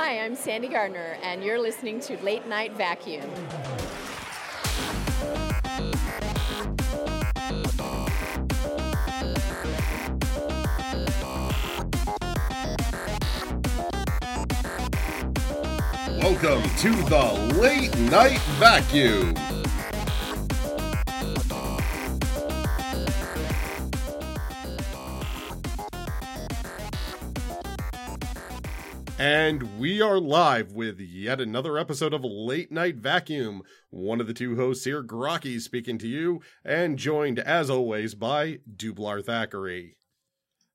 Hi, I'm Sandy Gardner, and you're listening to Late Night Vacuum. Welcome to the Late Night Vacuum. And we are live with yet another episode of Late Night Vacuum. One of the two hosts here, Grocky, speaking to you, and joined, as always, by Doublar Thackeray.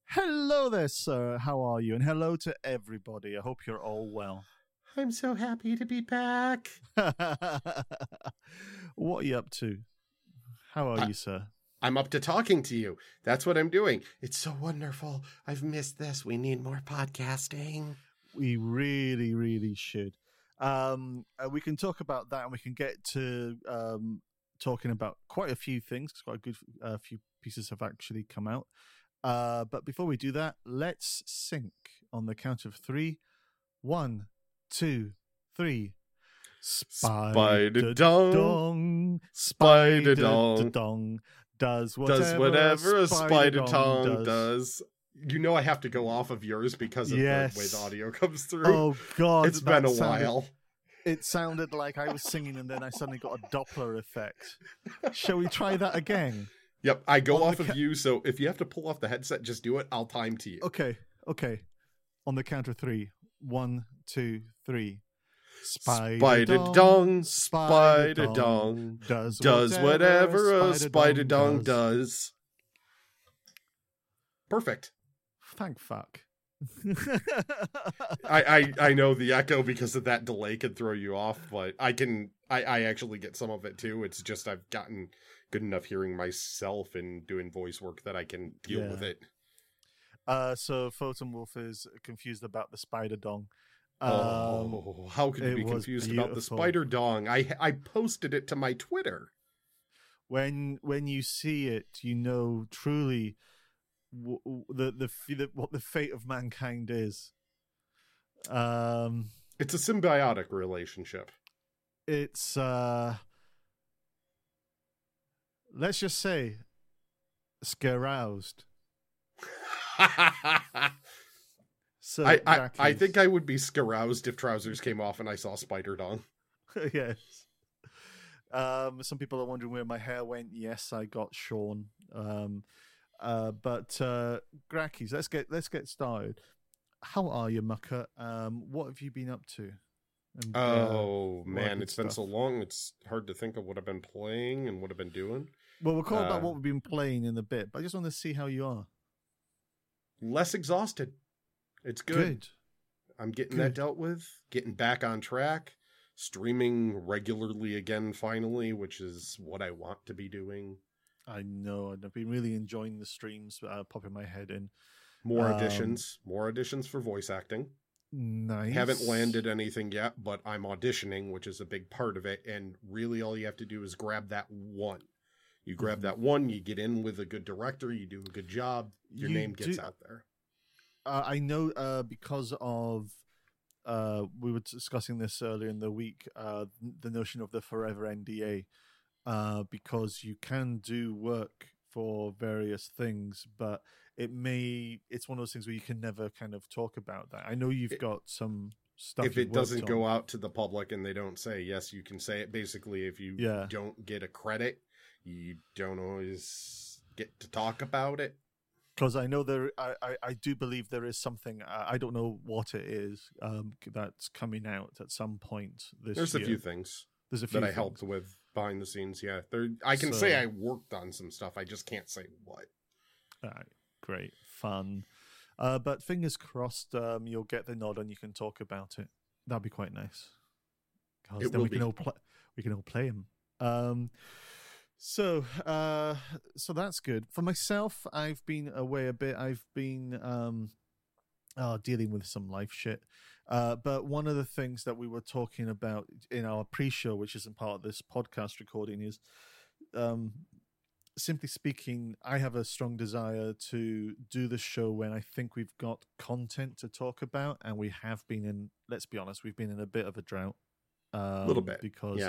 Hello there, sir. How are you? And hello to everybody. I hope you're all well. I'm so happy to be back. What are you up to? How are you, sir? I'm up to talking to you. That's what I'm doing. It's so wonderful. I've missed this. We need more podcasting. We really, really should. We can talk about that, and we can get to talking about quite a few things. It's quite a good few pieces have actually come out. But before we do that, let's sync on the count of 3, 1. 2, 3. Spider-Dong. Spider-Dong does whatever a Spider-Dong does. You know I have to go off of yours because of the way the audio comes through. Oh God, it's been a while. It sounded like I was singing and then I suddenly got a Doppler effect. Shall we try that again? Yep, I go off of you, so if you have to pull off the headset, just do it. I'll time to you. Okay. On the count of 3, 1, 2, 3. Spider-Dong, Spider-Dong does whatever a Spider-Dong does. Perfect. Thank fuck. I know the echo because of that delay can throw you off, but I actually get some of it too. It's just I've gotten good enough hearing myself and doing voice work that I can deal with it. So Photon Wolf is confused about the Spider-Dong. How could you be confused about the Spider-Dong? I posted it to my Twitter. When you see it, you know truly what the fate of mankind is. It's a symbiotic relationship. It's let's just say scaroused. So I think I would be scaroused if trousers came off and I saw Spider-Dong. Yes. Some people are wondering where my hair went. Yes, I got shorn. But Grackies, let's get started. How are you, Mucker? What have you been up to? And, man, it's been so long. It's hard to think of what I've been playing and what I've been doing. Well, we'll call about what we've been playing in a bit, but I just want to see how you are. Less exhausted. It's good. I'm getting that dealt with, getting back on track, streaming regularly again finally, which is what I want to be doing. I know, and I've been really enjoying the streams, popping my head in. More auditions for voice acting. Nice. Haven't landed anything yet, but I'm auditioning, which is a big part of it, and really all you have to do is grab that one. You grab that one, you get in with a good director, you do a good job, your name gets out there. I know because of, we were discussing this earlier in the week, the notion of the forever NDA, because you can do work for various things, but it's one of those things where you can never kind of talk about that. I know you've got some stuff. If it doesn't go out to the public and they don't say, yes, you can say it. Basically, if you don't get a credit, you don't always get to talk about it. Because I know I do believe there is something, I don't know what it is, that's coming out at some point this year. There's a few things that I helped with behind the scenes, yeah. I can say I worked on some stuff, I just can't say what. All right, great, fun. But fingers crossed, you'll get the nod and you can talk about it. That'd be quite nice. Because then we can all play him. So that's good. For myself, I've been away a bit. I've been dealing with some life shit. But one of the things that we were talking about in our pre-show, which isn't part of this podcast recording, is simply speaking, I have a strong desire to do the show when I think we've got content to talk about, and we have been in, let's be honest, we've been in a bit of a drought. A little bit. Because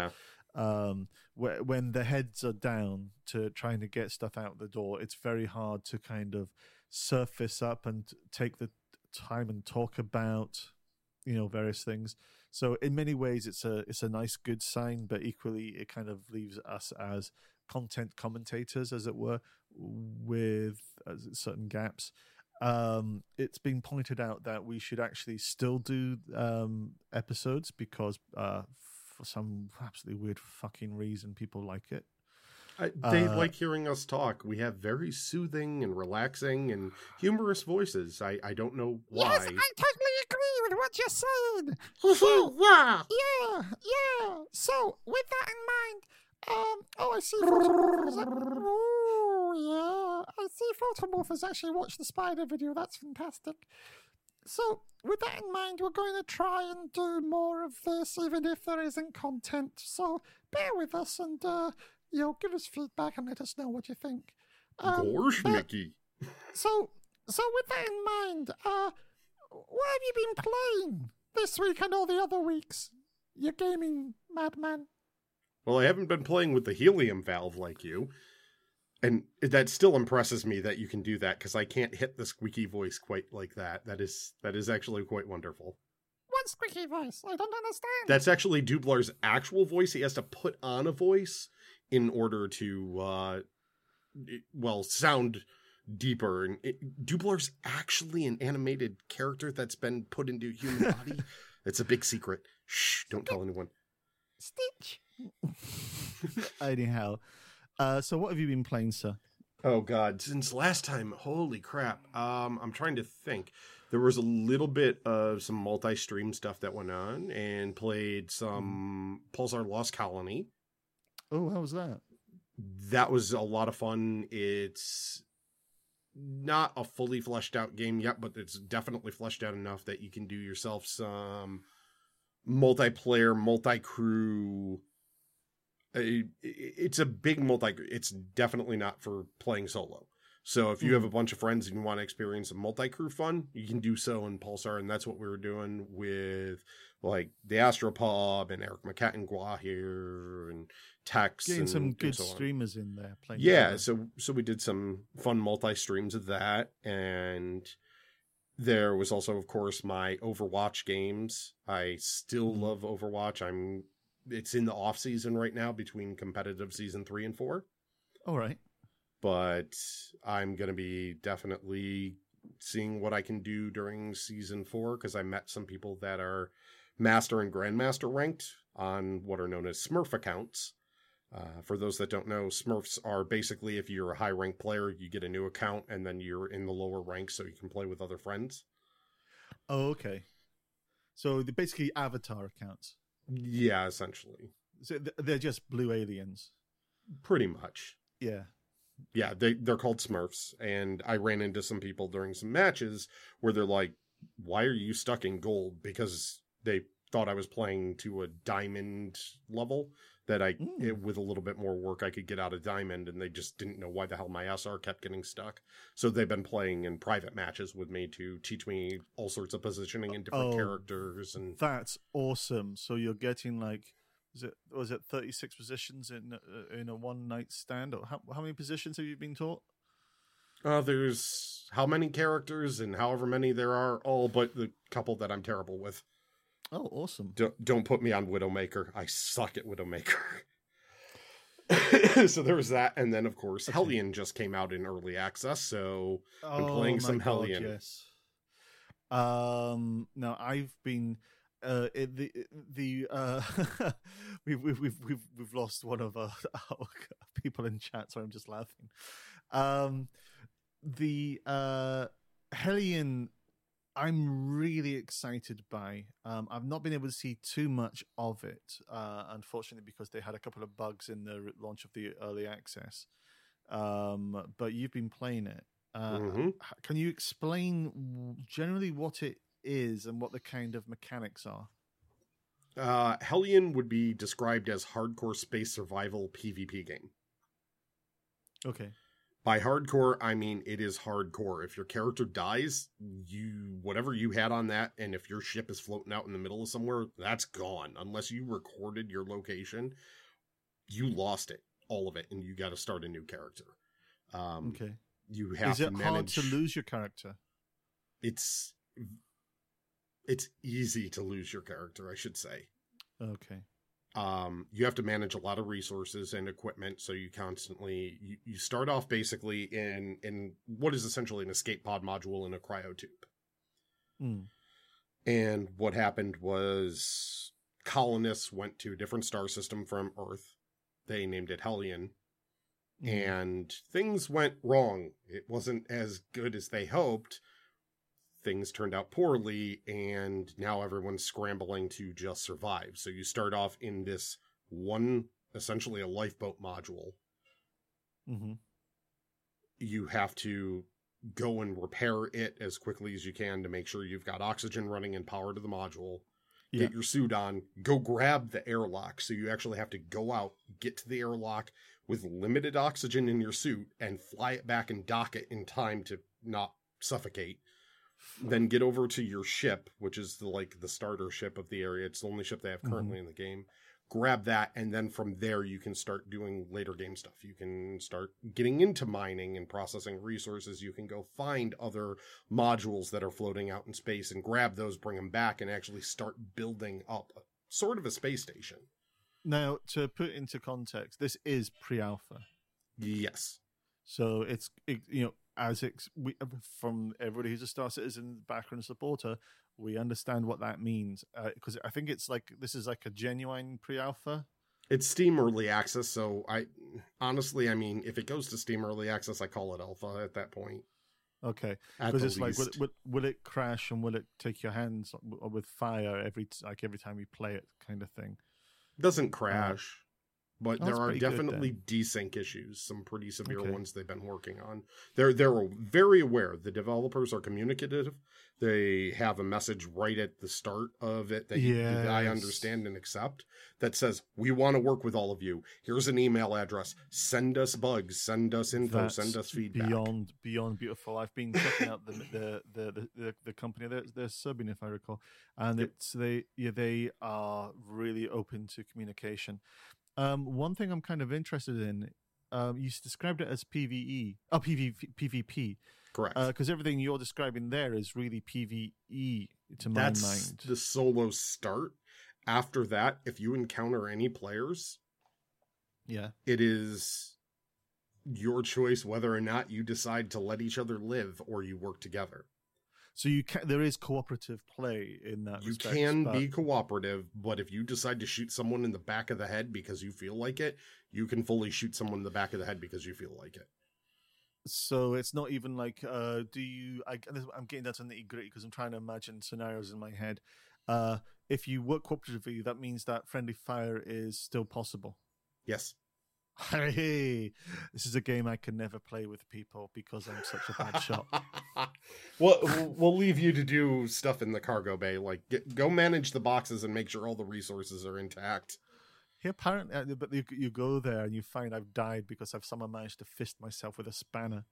when the heads are down to trying to get stuff out the door, it's very hard to kind of surface up and take the time and talk about, you know, various things. So in many ways, it's a nice, good sign, but equally it kind of leaves us as content commentators, as it were, with certain gaps. It's been pointed out that we should actually still do episodes because for some absolutely weird fucking reason, people like it. They like hearing us talk. We have very soothing and relaxing and humorous voices. I don't know why. Yes, I totally agree with what you said. Yeah. So with that in mind, I see photomorphism. Oh, yeah. I see Photomorph has actually watched the spider video. That's fantastic. So, with that in mind, we're going to try and do more of this, even if there isn't content. So, bear with us and, you know, give us feedback and let us know what you think. Mickey. So, with that in mind, what have you been playing this week and all the other weeks? You're gaming, madman. Well, I haven't been playing with the helium valve like you. And that still impresses me that you can do that, because I can't hit the squeaky voice quite like that. That is actually quite wonderful. What squeaky voice? I don't understand. That's actually Doublar's actual voice. He has to put on a voice in order to, sound deeper. And Doublar's actually an animated character that's been put into a human body. It's a big secret. Shh, don't tell anyone. Stitch. Anyhow, so what have you been playing, sir? Oh god, since last time, holy crap. I'm trying to think. There was a little bit of some multi-stream stuff that went on, and played some Pulsar Lost Colony. Oh, how was that? That was a lot of fun. It's not a fully fleshed out game yet, but it's definitely fleshed out enough that you can do yourself some multiplayer, multi-crew. It's a big it's definitely not for playing solo. So if you have a bunch of friends and you want to experience some multi-crew fun, you can do so in Pulsar. And that's what we were doing with like the Astropub and Eric McCat and Gua here and Tex. Getting some good streamers in there playing. Yeah. So we did some fun multi-streams of that. And there was also, of course, my Overwatch games. I still love Overwatch. It's in the off season right now between competitive season 3 and 4. All right. But I'm going to be definitely seeing what I can do during season 4, because I met some people that are master and grandmaster ranked on what are known as Smurf accounts. For those that don't know, Smurfs are basically, if you're a high ranked player, you get a new account and then you're in the lower ranks so you can play with other friends. Oh, okay. So they're basically avatar accounts. Yeah, essentially. So they're just blue aliens. Pretty much. Yeah. Yeah, they're called Smurfs. And I ran into some people during some matches where they're like, why are you stuck in gold? Because they thought I was playing to a diamond level that with a little bit more work, I could get out of diamond. And they just didn't know why the hell my SR kept getting stuck. So they've been playing in private matches with me to teach me all sorts of positioning and different characters. And that's awesome. So you're getting like, was it 36 positions in a one night stand? Or how many positions have you been taught? There's how many characters and however many there are, all but the couple that I'm terrible with. Oh, awesome. Don't put me on Widowmaker. I suck at Widowmaker. So there was that. And then, of course, Hellion just came out in early access. So I'm playing some Hellion. Yes. Now, I've been... we've lost one of our people in chat, so I'm just laughing. The Hellion... I'm really excited by. I've not been able to see too much of it, unfortunately, because they had a couple of bugs in the launch of the early access. But you've been playing it. Can you explain generally what it is and what the kind of mechanics are? Hellion would be described as hardcore space survival PvP game. Okay. By hardcore, I mean it is hardcore. If your character dies, you whatever you had on that, and if your ship is floating out in the middle of somewhere, that's gone. Unless you recorded your location, you lost it, all of it, and you got to start a new character. Okay. You have is to manage. Is it hard to lose your character? It's easy to lose your character, I should say. Okay. You have to manage a lot of resources and equipment, so you constantly you start off basically in what is essentially an escape pod module in a cryotube. Mm. And what happened was colonists went to a different star system from Earth. They named it Hellion. Mm. And things went wrong. It wasn't as good as they hoped. Things turned out poorly, and now everyone's scrambling to just survive. So you start off in this one, essentially a lifeboat module. Mm-hmm. You have to go and repair it as quickly as you can to make sure you've got oxygen running and power to the module. Yeah. Get your suit on, go grab the airlock. So you actually have to go out, get to the airlock with limited oxygen in your suit, and fly it back and dock it in time to not suffocate. Then get over to your ship, which is the starter ship of the area. It's the only ship they have currently in the game. Grab that, and then from there you can start doing later game stuff. You can start getting into mining and processing resources. You can go find other modules that are floating out in space and grab those, bring them back, and actually start building up sort of a space station. Now, to put into context, this is pre-alpha. Yes. So it's you know, from everybody who's a Star Citizen background supporter, we understand what that means, because I think it's this is a genuine pre-alpha. It's Steam Early Access, so I mean, if it goes to Steam Early Access, I call it alpha at that point. Okay, because it's least. Will it crash and will it take your hands with fire every time you play it, kind of thing? Doesn't crash. But there are definitely desync issues, some pretty severe ones they've been working on. They're very aware. The developers are communicative. They have a message right at the start of it that I understand and accept that says, we want to work with all of you. Here's an email address. Send us bugs. Send us info. That's send us feedback. Beyond beautiful. I've been checking out the company. They're subbing, if I recall. And they are really open to communication. One thing I'm kind of interested in, you described it as PvP. Correct. Because everything you're describing there is really PvE to my mind. That's the solo start. After that, if you encounter any players, it is your choice whether or not you decide to let each other live or you work together. So there is cooperative play in that respect. You can be cooperative, but if you decide to shoot someone in the back of the head because you feel like it, you can fully shoot someone in the back of the head because you feel like it. So it's not even like, I'm getting that on the nitty-gritty because I'm trying to imagine scenarios in my head. If you work cooperatively, that means that friendly fire is still possible. Yes. Hey, this is a game I can never play with people because I'm such a bad shot. Well, we'll leave you to do stuff in the cargo bay, like go manage the boxes and make sure all the resources are intact. Yeah, apparently, but you go there and you find I've died because I've somehow managed to fist myself with a spanner.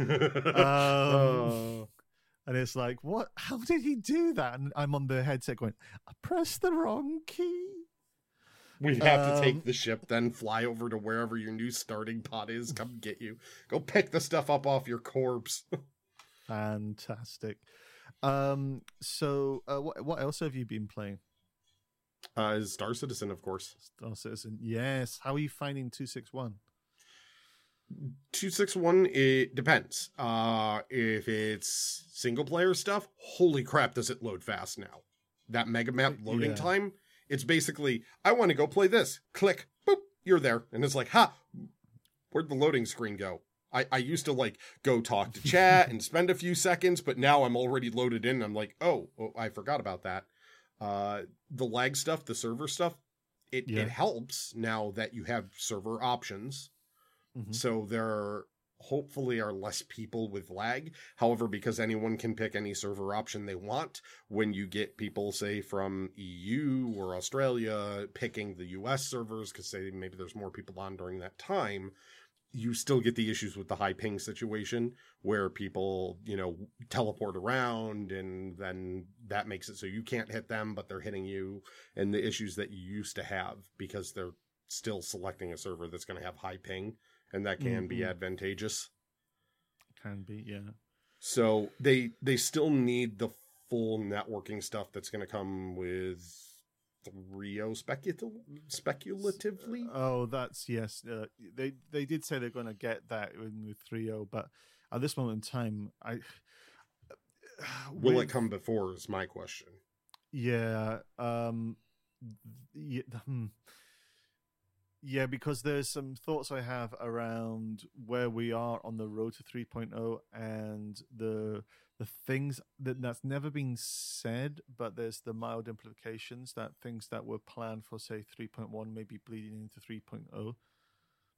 And it's like, what? How did he do that? And I'm on the headset going, I pressed the wrong key. We'd have to take the ship, then fly over to wherever your new starting pod is, come get you. Go pick the stuff up off your corpse. Fantastic. So what else have you been playing? Star Citizen, of course. Star Citizen, yes. How are you finding 261? 261, it depends. If it's single-player stuff, holy crap, does it load fast now. That mega map loading time... It's basically, I want to go play this. Click, boop, you're there. And it's like, ha, where'd the loading screen go? I used to, go talk to chat and spend a few seconds, but now I'm already loaded in. I'm like, oh, I forgot about that. The lag stuff, the server stuff, it helps now that you have server options. Mm-hmm. So there hopefully are less people with lag. However, because anyone can pick any server option they want, when you get people, say, from EU or Australia picking the US servers, because maybe there's more people on during that time, you still get the issues with the high ping situation where people, you know, teleport around, and then that makes it so you can't hit them, but they're hitting you, and the issues that you used to have because they're still selecting a server that's going to have high ping, and that can be advantageous. Can be, yeah. So they still need the full networking stuff that's going to come with 3.0 speculatively. Oh, that's yes. They did say they're going to get that with 3.0, but at this moment in time, will it come before is my question. Yeah. Yeah, because there's some thoughts I have around where we are on the road to 3.0 and the things that's never been said, but there's the mild implications that things that were planned for, say, 3.1 may be bleeding into 3.0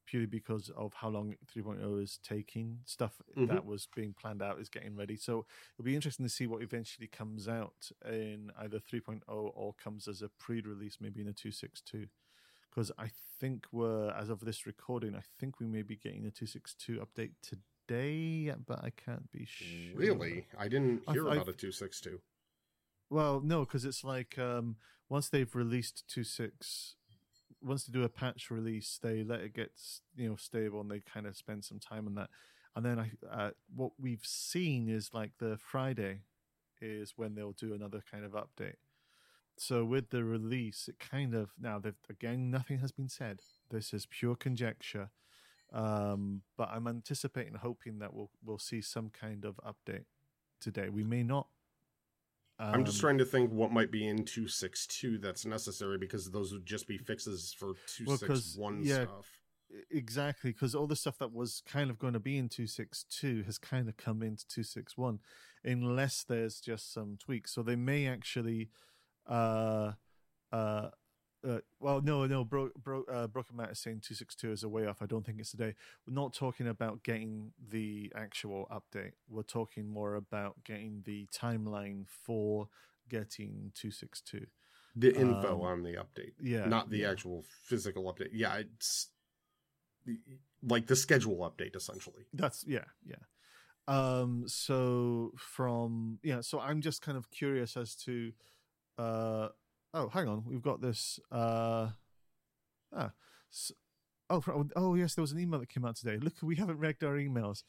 purely because of how long 3.0 is taking. Stuff that was being planned out is getting ready. So it'll be interesting to see what eventually comes out in either 3.0 or comes as a pre-release, maybe in a 2.6.2. Because I think as of this recording, I think we may be getting a 2.6.2 update today, but I can't be sure. Really? I didn't hear about a 2.6.2. Well, no, because it's like once they've released 2.6, once they do a patch release, they let it get stable, and they kind of spend some time on that. And then what we've seen is like the Friday is when they'll do another kind of update. So with the release, it kind of now again nothing has been said. This is pure conjecture, but I'm anticipating, hoping that we'll see some kind of update today. We may not. I'm just trying to think what might be in 2.6.2 that's necessary, because those would just be fixes for 2.6.1 stuff. Exactly, because all the stuff that was kind of going to be in 2.6.2 has kind of come into 2.6.1, unless there's just some tweaks. So they may actually. Broken Matt is saying 2.6.2 is a way off. I don't think it's today. We're not talking about getting the actual update. We're talking more about getting the timeline for getting 2.6.2. The info on the update. Yeah. Not the actual physical update. Yeah, it's like the schedule update, essentially. That's, yeah. So I'm just kind of curious as to hang on, we've got this. Yes, there was an email that came out today. Look, we haven't read our emails.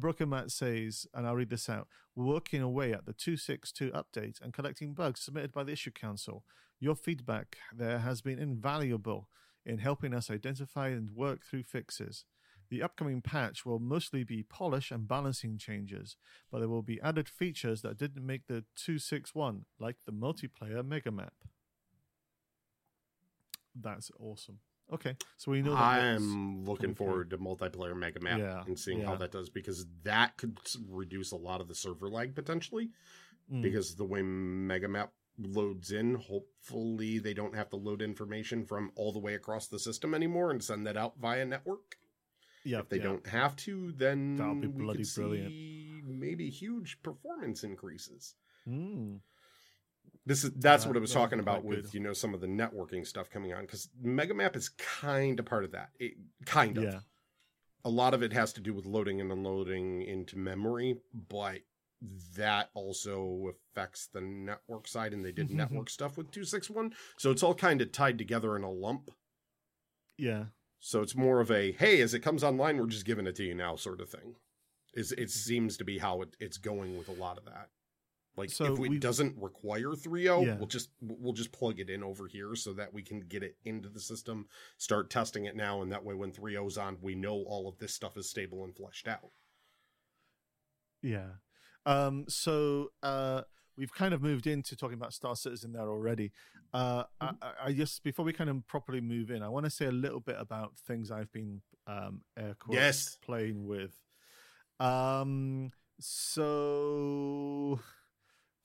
Broken Matt says, and I'll read this out: we're working away at the 2.6.2 update and collecting bugs submitted by the issue council. Your feedback there has been invaluable in helping us identify and work through fixes. The upcoming patch will mostly be polish and balancing changes, but there will be added features that didn't make the 2.6.1, like the multiplayer mega map. That's awesome. Okay, so we know that. I'm looking forward to multiplayer mega map and seeing how that does, because that could reduce a lot of the server lag potentially, because the way mega map loads in, hopefully they don't have to load information from all the way across the system anymore and send that out via network. Yep, if they don't have to, then that'll be bloody brilliant. Maybe huge performance increases. That's what I was talking about with some of the networking stuff coming on, because Megamap is kind of part of that. It kind of. Yeah. A lot of it has to do with loading and unloading into memory, but that also affects the network side, and they did network stuff with 2.6.1, so it's all kind of tied together in a lump. Yeah. So it's more of a, hey, as it comes online, we're just giving it to you now sort of thing. It seems to be how it's going with a lot of that. Like, so if it doesn't require 3.0, we'll just plug it in over here so that we can get it into the system, start testing it now, and that way when 3.0 is on, we know all of this stuff is stable and fleshed out. Yeah. We've kind of moved into talking about Star Citizen there already. I just, before we kind of properly move in, I want to say a little bit about things I've been air quotes playing with. I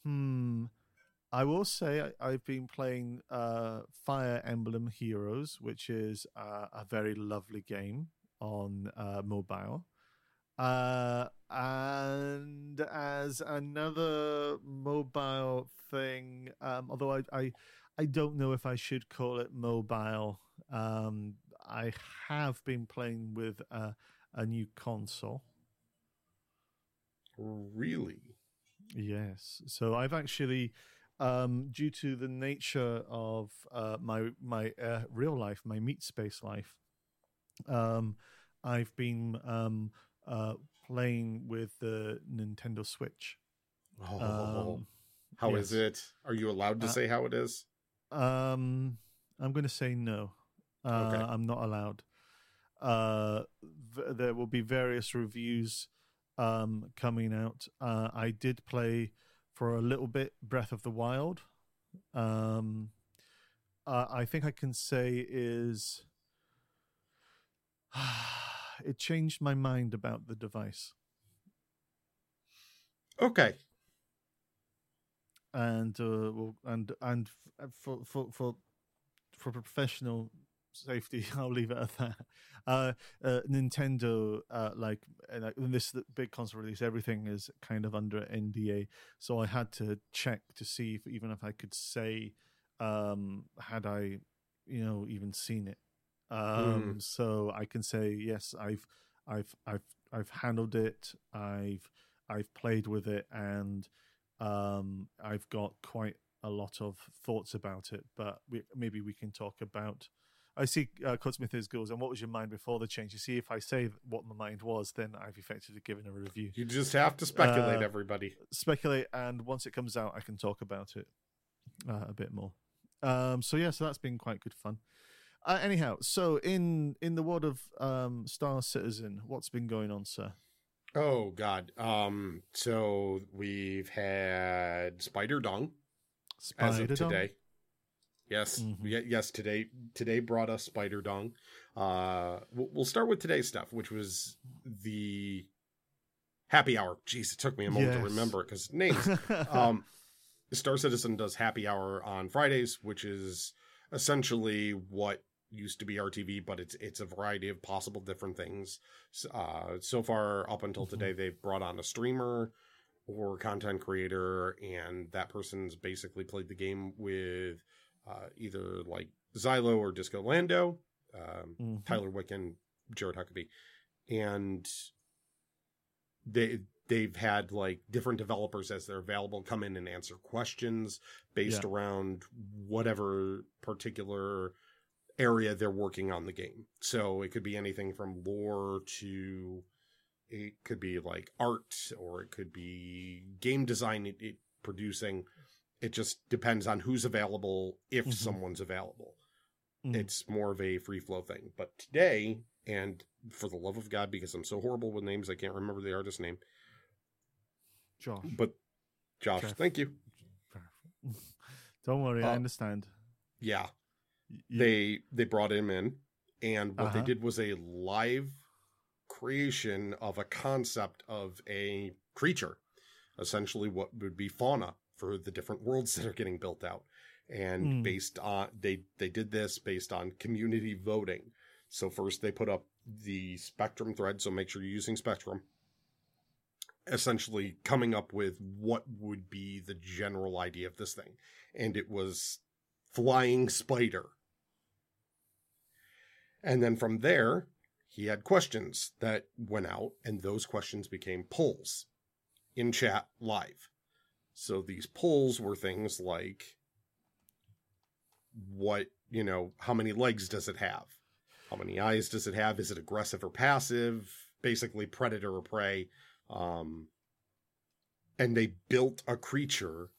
will say I've been playing Fire Emblem Heroes, which is a very lovely game on mobile. And as another mobile thing, although I don't know if I should call it mobile. I have been playing with a new console. Really? Yes. So I've actually, due to the nature of my real life, my meat space life, I've been playing with the Nintendo Switch. How is it? Are you allowed to say how it is? I'm going to say no. Okay. I'm not allowed. There will be various reviews coming out. I did play for a little bit Breath of the Wild. I think I can say is it changed my mind about the device. Okay. And for professional safety, I'll leave it at that. Nintendo, like this big console release, everything is kind of under NDA, so I had to check to see if even if I could say, had I, even seen it. So I can say yes, I've handled it, I've played with it, and I've got quite a lot of thoughts about it, but maybe we can talk about. I see Cotsmith is goes, and what was your mind before the change? You see, if I say what my mind was, then I've effectively given a review. You just have to speculate, everybody. Speculate, and once it comes out, I can talk about it a bit more. So that's been quite good fun. Anyhow, so in the world of Star Citizen, what's been going on, sir? Oh, God. So we've had Spider-Dong as of today. Yes. Mm-hmm. Yes. Today brought us Spider-Dong. We'll start with today's stuff, which was the happy hour. Jeez, it took me a moment to remember it because names. Star Citizen does happy hour on Fridays, which is essentially what used to be RTV, but it's a variety of possible different things. So far, up until today, they've brought on a streamer or content creator, and that person's basically played the game with either like Zylo or Disco Lando, Tyler Wicken, Jared Huckabee, and they've had like different developers as they're available come in and answer questions based around whatever particular area they're working on the game. So it could be anything from lore to it could be like art, or it could be game design producing. It just depends on who's available, if someone's available. It's more of a free flow thing. But today, and for the love of God, because I'm so horrible with names, I can't remember the artist's name. Josh. But Josh, Jeff. Thank you. Don't worry, I understand. Yeah. They brought him in, and what they did was a live creation of a concept of a creature, essentially what would be fauna for the different worlds that are getting built out. And based on they did this based on community voting. So first they put up the Spectrum thread, so make sure you're using Spectrum. Essentially coming up with what would be the general idea of this thing. And it was flying spider. And then from there, he had questions that went out, and those questions became polls in chat live. So these polls were things like, how many legs does it have? How many eyes does it have? Is it aggressive or passive? Basically predator or prey. And they built a creature,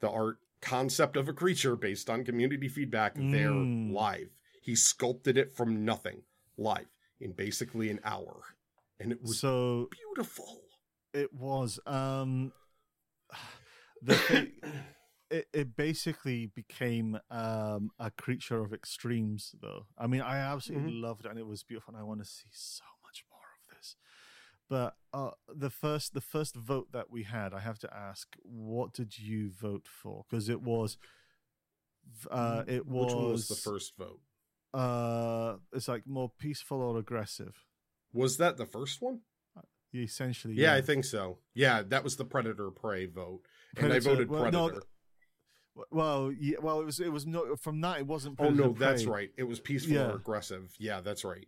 the art concept of a creature based on community feedback there live. He sculpted it from nothing live in basically an hour, and it was so beautiful. It was it basically became a creature of extremes, though. I mean, I absolutely loved it, and it was beautiful, and I want to see so much more of this. But the first vote that we had, I have to ask, what did you vote for? Because it was which was the first vote? It's like more peaceful or aggressive. Was that the first one? Essentially, yeah. I think so. Yeah, that was the predator prey vote, and I voted predator. Well, yeah, well, it was no, from that it wasn't. Oh no, that's right. It was peaceful or aggressive. Yeah, that's right.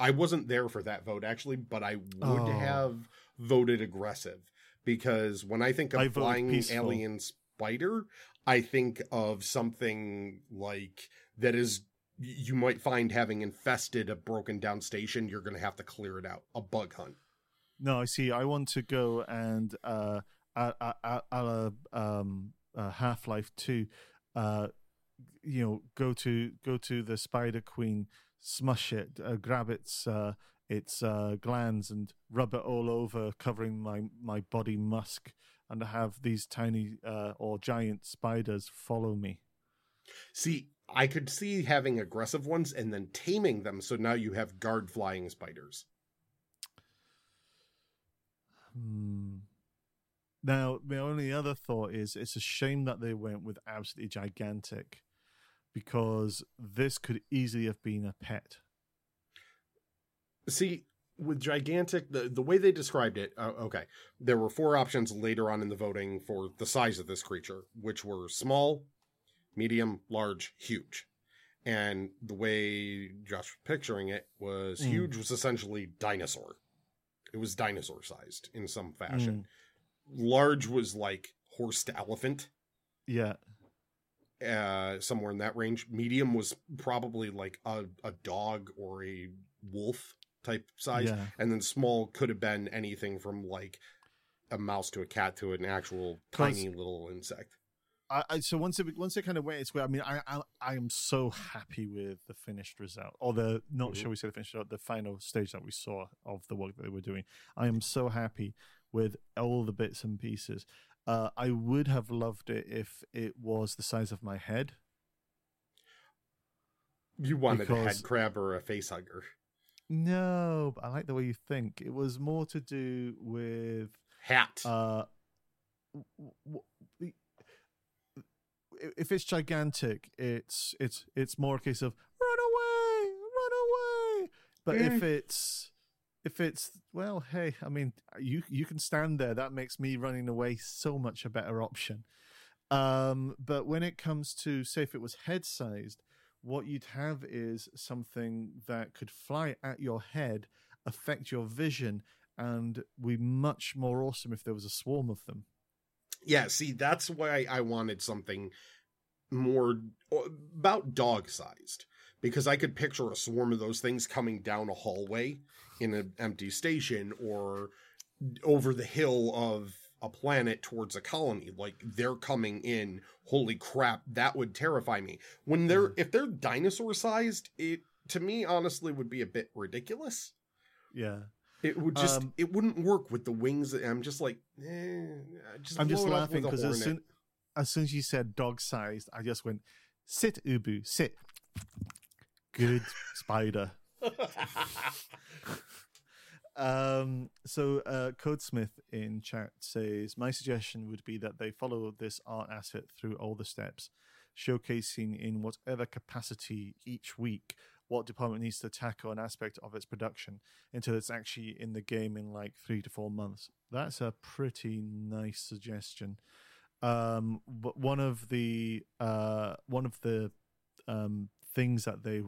I wasn't there for that vote actually, but I would have voted aggressive because when I think of flying alien spider, I think of something like that is you might find having infested a broken down station. You're going to have to clear it out. A bug hunt. No, I see. I want to go and Half-Life 2, go to the Spider Queen, smush it, grab its glands and rub it all over, covering my body musk, and have these tiny or giant spiders follow me. See, I could see having aggressive ones and then taming them, so now you have guard flying spiders. Now, my only other thought is it's a shame that they went with absolutely gigantic, because this could easily have been a pet. See, with gigantic, the way they described it, okay, there were four options later on in the voting for the size of this creature, which were small, medium, large, huge. And the way Josh was picturing it was huge was essentially dinosaur. It was dinosaur-sized in some fashion. Large was like horse to elephant. Yeah. Somewhere in that range. Medium was probably like a dog or a wolf type size. Yeah. And then small could have been anything from like a mouse to a cat to an actual tiny little insect. So once it kind of went its way, I mean, I am so happy with the finished result, or the the final stage that we saw of the work that they were doing. I am so happy with all the bits and pieces. I would have loved it if it was the size of my head. You wanted a head crab or a face hugger? No, but I like the way you think. It was more to do with hat. If it's gigantic, it's more a case of run away. But if it's well, hey, I mean, you can stand there. That makes me running away so much a better option. But when it comes to, say, if it was head sized, what you'd have is something that could fly at your head, affect your vision, and be much more awesome if there was a swarm of them. Yeah, see, that's why I wanted something more about dog-sized, because I could picture a swarm of those things coming down a hallway in an empty station or over the hill of a planet towards a colony. Like, they're coming in. Holy crap, that would terrify me. When if they're dinosaur-sized, it, to me, honestly, would be a bit ridiculous. Yeah. It would just, it wouldn't work with the wings. I'm just like, I'm just laughing because as soon as you said dog sized, I just went, sit, Ubu, sit. Good spider. So Codesmith in chat says, my suggestion would be that they follow this art asset through all the steps, showcasing in whatever capacity each week what department needs to tackle an aspect of its production until it's actually in the game in like 3 to 4 months. That's a pretty nice suggestion. But one of the things that they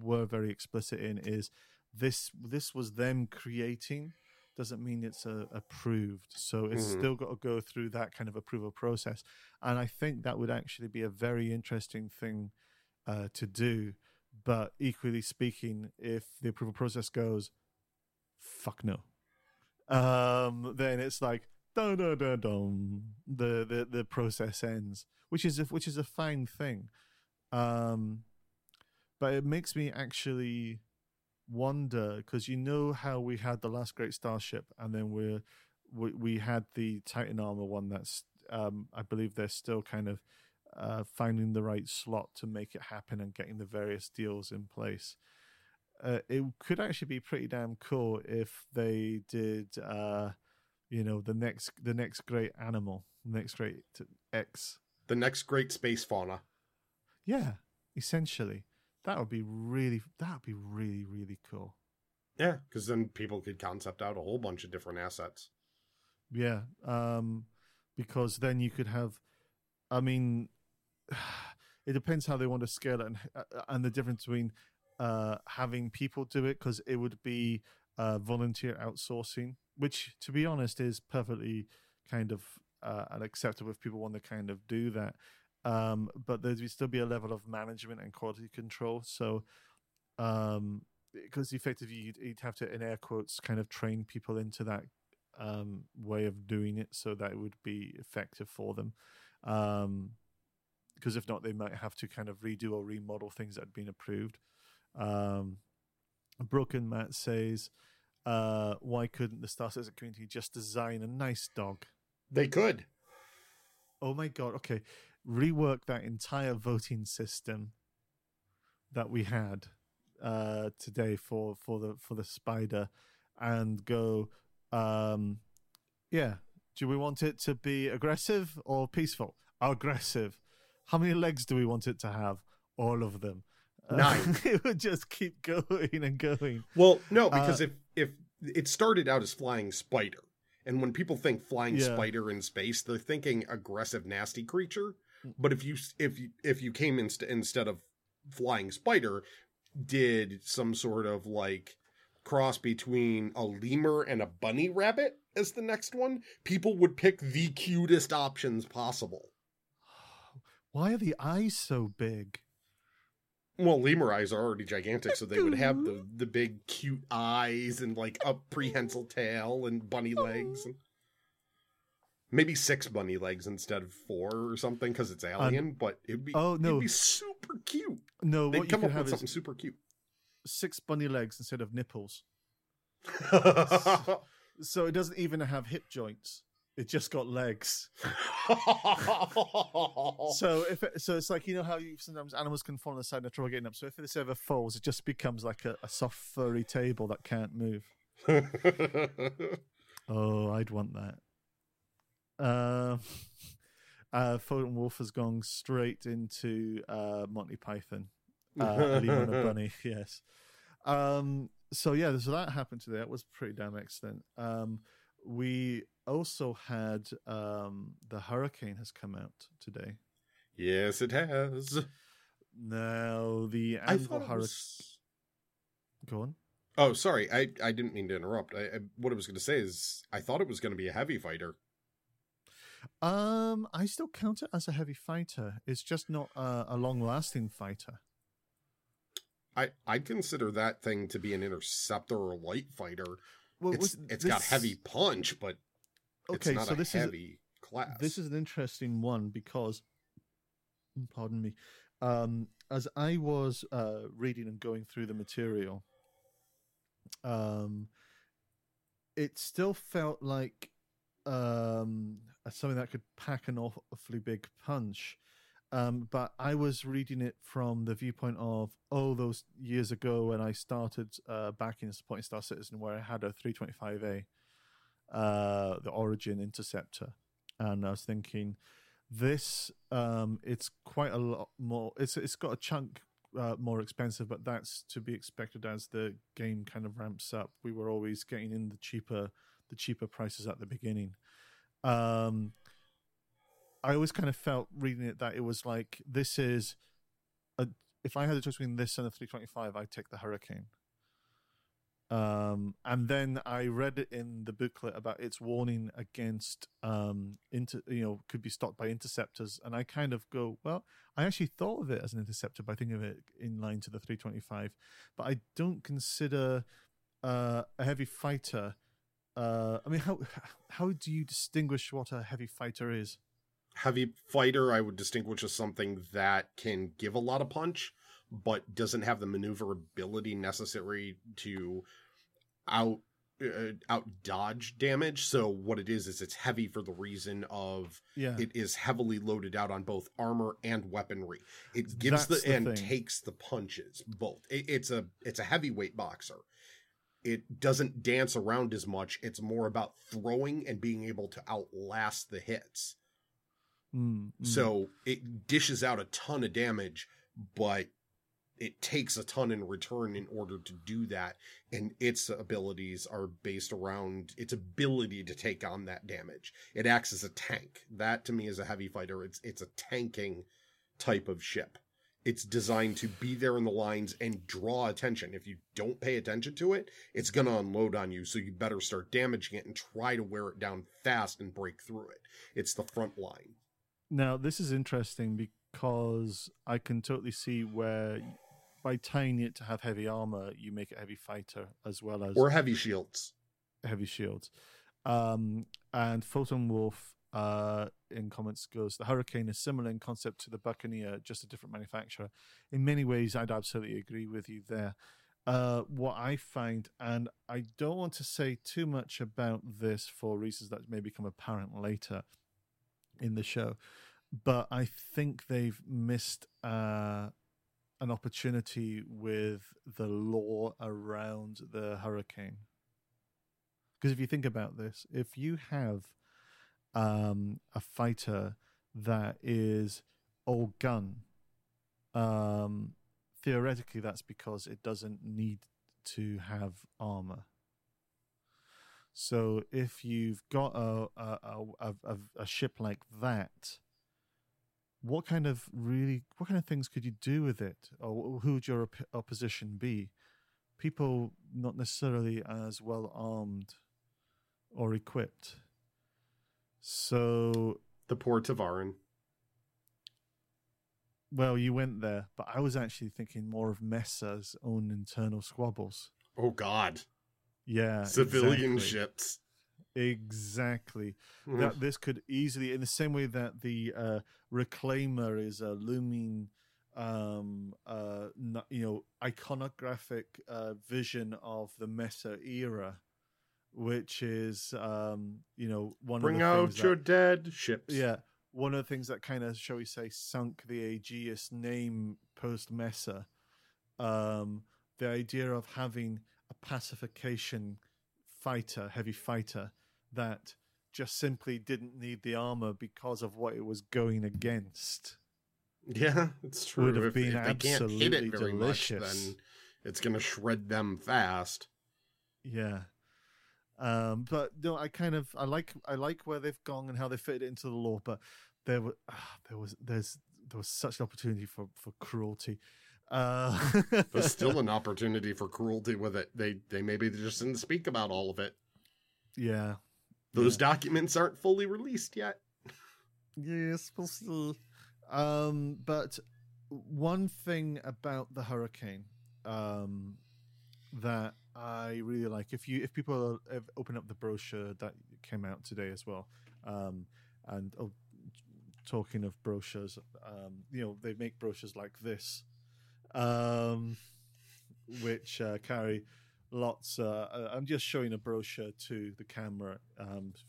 were very explicit in is this was them creating. Doesn't mean it's approved. So it's still got to go through that kind of approval process. And I think that would actually be a very interesting thing to do. But equally speaking, if the approval process goes, fuck no, then it's like dun. The process ends, which is a fine thing, but it makes me actually wonder, because you know how we had the last great starship, and then we had the Titan Armor one that's I believe they're still kind of finding the right slot to make it happen and getting the various deals in place. It could actually be pretty damn cool if they did, the next great animal, the next great space fauna. Yeah, essentially, that would be really cool. Yeah, because then people could concept out a whole bunch of different assets. Yeah, because then you could have I mean, it depends how they want to scale it, and the difference between having people do it, because it would be volunteer outsourcing, which, to be honest, is perfectly kind of acceptable if people want to kind of do that. But there would still be a level of management and quality control. So, because effectively you'd have to, in air quotes, kind of train people into that way of doing it so that it would be effective for them. Because if not, they might have to kind of redo or remodel things that had been approved. Broken Matt says, why couldn't the Star Citizen community just design a nice dog? They could. Oh my God. Okay. Rework that entire voting system that we had today for the spider and go, do we want it to be aggressive or peaceful? Aggressive. How many legs do we want it to have? All of them. Nine. It would just keep going and going. Well, no, because if it started out as flying spider, and when people think flying spider in space, they're thinking aggressive, nasty creature. But if you came instead of flying spider, did some sort of like cross between a lemur and a bunny rabbit as the next one, people would pick the cutest options possible. Why are the eyes so big? Well, lemur eyes are already gigantic, so they would have the big cute eyes and like a prehensile tail and bunny legs. Maybe 6 bunny legs instead of 4 or something because it's alien, but it'd be super cute. No, they'd come up with something super cute. 6 bunny legs instead of nipples. So it doesn't even have hip joints. It just got legs. So it's like, you know how you sometimes animals can fall on the side and they're trouble getting up. So if this ever falls, it just becomes like a soft furry table that can't move. Oh, I'd want that. Photon Wolf has gone straight into Monty Python. Leon and Bunny, yes. So that happened today. That was pretty damn excellent. We also had the Hurricane has come out today. Yes, it has. Now, the Anvil Hurricane... Go on. Oh, sorry. I didn't mean to interrupt. What I was going to say is I thought it was going to be a heavy fighter. I still count it as a heavy fighter. It's just not a long-lasting fighter. I'd consider that thing to be an interceptor or light fighter. Well, it's got heavy punch, but it's not a heavy class. This is an interesting one because, pardon me, as I was reading and going through the material, it still felt like something that could pack an awfully big punch. But I was reading it from the viewpoint of, those years ago when I started backing and supporting Star Citizen, where I had a 325A, the Origin Interceptor. And I was thinking, this, it's quite a lot more, it's got a chunk more expensive, but that's to be expected as the game kind of ramps up. We were always getting in the cheaper prices at the beginning. I always kind of felt reading it that it was like, this is, if I had a choice between this and a 325, I'd take the Hurricane. And then I read it in the booklet about its warning against, could be stopped by interceptors. And I kind of go, well, I actually thought of it as an interceptor by thinking of it in line to the 325. But I don't consider a heavy fighter. I mean, how do you distinguish what a heavy fighter is? Heavy fighter, I would distinguish as something that can give a lot of punch, but doesn't have the maneuverability necessary to out dodge damage. So what it is it's heavy for the reason of it is heavily loaded out on both armor and weaponry. It gives takes the punches both. It's a heavyweight boxer. It doesn't dance around as much. It's more about throwing and being able to outlast the hits. So it dishes out a ton of damage, but it takes a ton in return in order to do that. And its abilities are based around its ability to take on that damage. It acts as a tank. That to me is a heavy fighter. It's a tanking type of ship. It's designed to be there in the lines and draw attention. If you don't pay attention to it, it's going to unload on you. So you better start damaging it and try to wear it down fast and break through it. It's the front line. Now, this is interesting because I can totally see where by tying it to have heavy armor, you make it a heavy fighter as well as... Or heavy shields. Heavy shields. And Photon Wolf... in comments goes, the Hurricane is similar in concept to the Buccaneer, just a different manufacturer. In many ways, I'd absolutely agree with you there. What I find, and I don't want to say too much about this for reasons that may become apparent later in the show, but I think they've missed an opportunity with the lore around the Hurricane. Because if you think about this, if you have a fighter that is all gun. Theoretically, that's because it doesn't need to have armor. So if you've got a ship like that, what kind of things could you do with it, or who would your opposition be? People not necessarily as well armed or equipped. So the poor Tevarin. Well, you went there, but I was actually thinking more of Messa's own internal squabbles. Oh God! Yeah, civilian ships. Exactly. That this could easily, in the same way that the Reclaimer is a looming, iconographic vision of the Messa era. Which is, one of the things that... Bring out your dead ships. Yeah, one of the things that kind of, shall we say, sunk the Aegeus name post-Messa. The idea of having a pacification fighter, heavy fighter, that just simply didn't need the armor because of what it was going against. Yeah, it's true. Would have been absolutely delicious. If they can't hit it very much, then it's going to shred them fast. Yeah. But no, I like where they've gone and how they fit it into the lore. But there was such an opportunity for cruelty. There's still an opportunity for cruelty with it. They maybe just didn't speak about all of it. Yeah, those documents aren't fully released yet. Yes, we'll see. But one thing about the Hurricane, that I really like, if people open up the brochure that came out today as well, talking of brochures, they make brochures like this, which carry lots. I'm just showing a brochure to the camera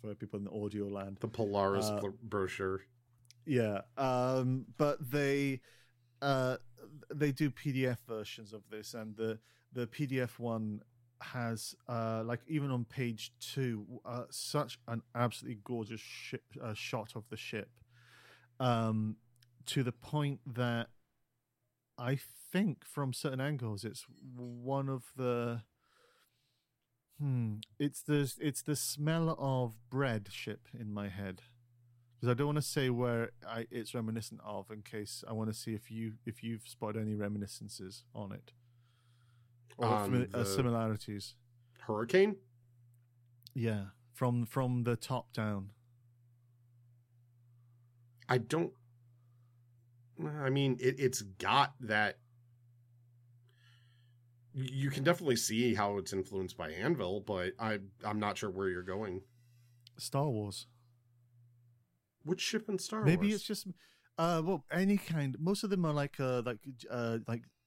for people in the audio land. The Polaris brochure. Yeah, but they do PDF versions of this, and the PDF one has, even on page 2, such an absolutely gorgeous shot of the ship, to the point that I think from certain angles it's one of the... It's the smell of bread ship in my head, because I don't want to say where it's reminiscent of, in case I want to see if you've spotted any reminiscences on it. Or similarities. Hurricane? Yeah, from the top down. It's got that... You can definitely see how it's influenced by Anvil, but I'm not sure where you're going. Star Wars. Which ship in Star Wars? Maybe it's just... any kind... Most of them are like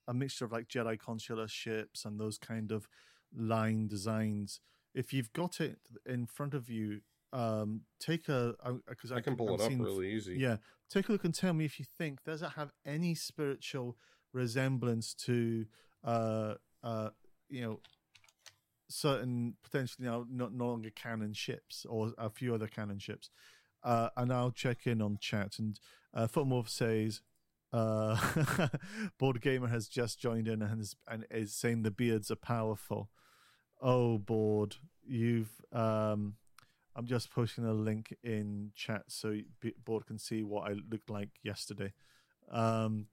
a mixture of Jedi consular ships and those kind of line designs. If you've got it in front of you, take a... Because I can pull it up really easy. Yeah. Take a look and tell me if you think, does it have any spiritual resemblance to, certain potentially now no longer canon ships or a few other canon ships? And I'll check in on chat. And Footmorph says... Board Gamer has just joined in and is saying the beards are powerful. Oh, Board, you've... I'm just posting a link in chat so Board can see what I looked like yesterday. Photon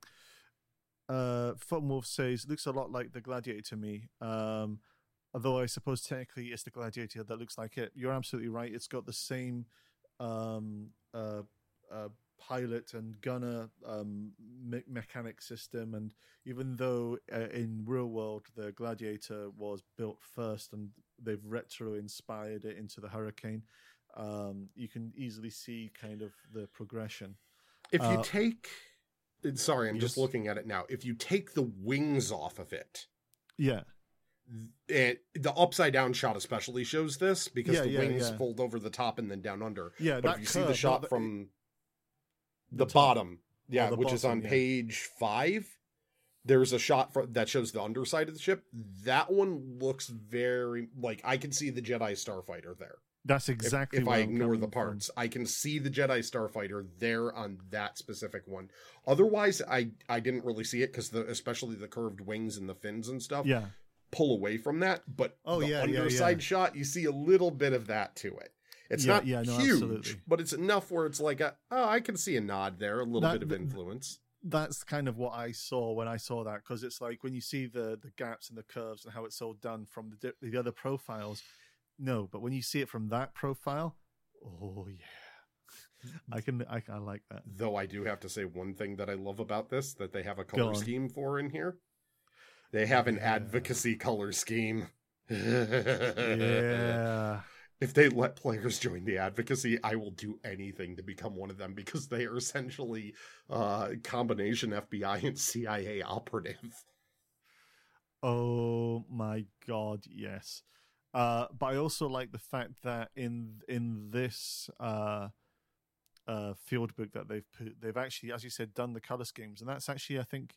Wolf says, looks a lot like the Gladiator to me. Although I suppose technically it's the Gladiator that looks like it. You're absolutely right. It's got the same pilot and gunner mechanic system, and even though in real world the Gladiator was built first and they've retro inspired it into the Hurricane, you can easily see kind of the progression if you take just looking at it now, if you take the wings off of it, the upside down shot especially shows this because the wings fold over the top and then down under, but if you see the shot from the bottom, which is on page 5, there's a shot that shows the underside of the ship. That one looks very like, I can see the Jedi Starfighter there. That's exactly if I ignore the parts, I can see the Jedi Starfighter there on that specific one. Otherwise, I didn't really see it because especially the curved wings and the fins and stuff pull away from that. But underside shot, you see a little bit of that to it. It's huge, absolutely. But it's enough where it's like, I can see a nod there, a little bit of influence. That's kind of what I saw when I saw that, because it's like when you see the gaps and the curves and how it's all done from the other profiles. No, but when you see it from that profile, oh yeah. I like that. Though I do have to say one thing that I love about this that they have a color scheme for in here. They have an advocacy color scheme. Yeah. If they let players join the advocacy, I will do anything to become one of them because they are essentially combination FBI and CIA operative. Oh my God, yes. But I also like the fact that in this field book that they've put, they've actually, as you said, done the color schemes, and that's actually, I think,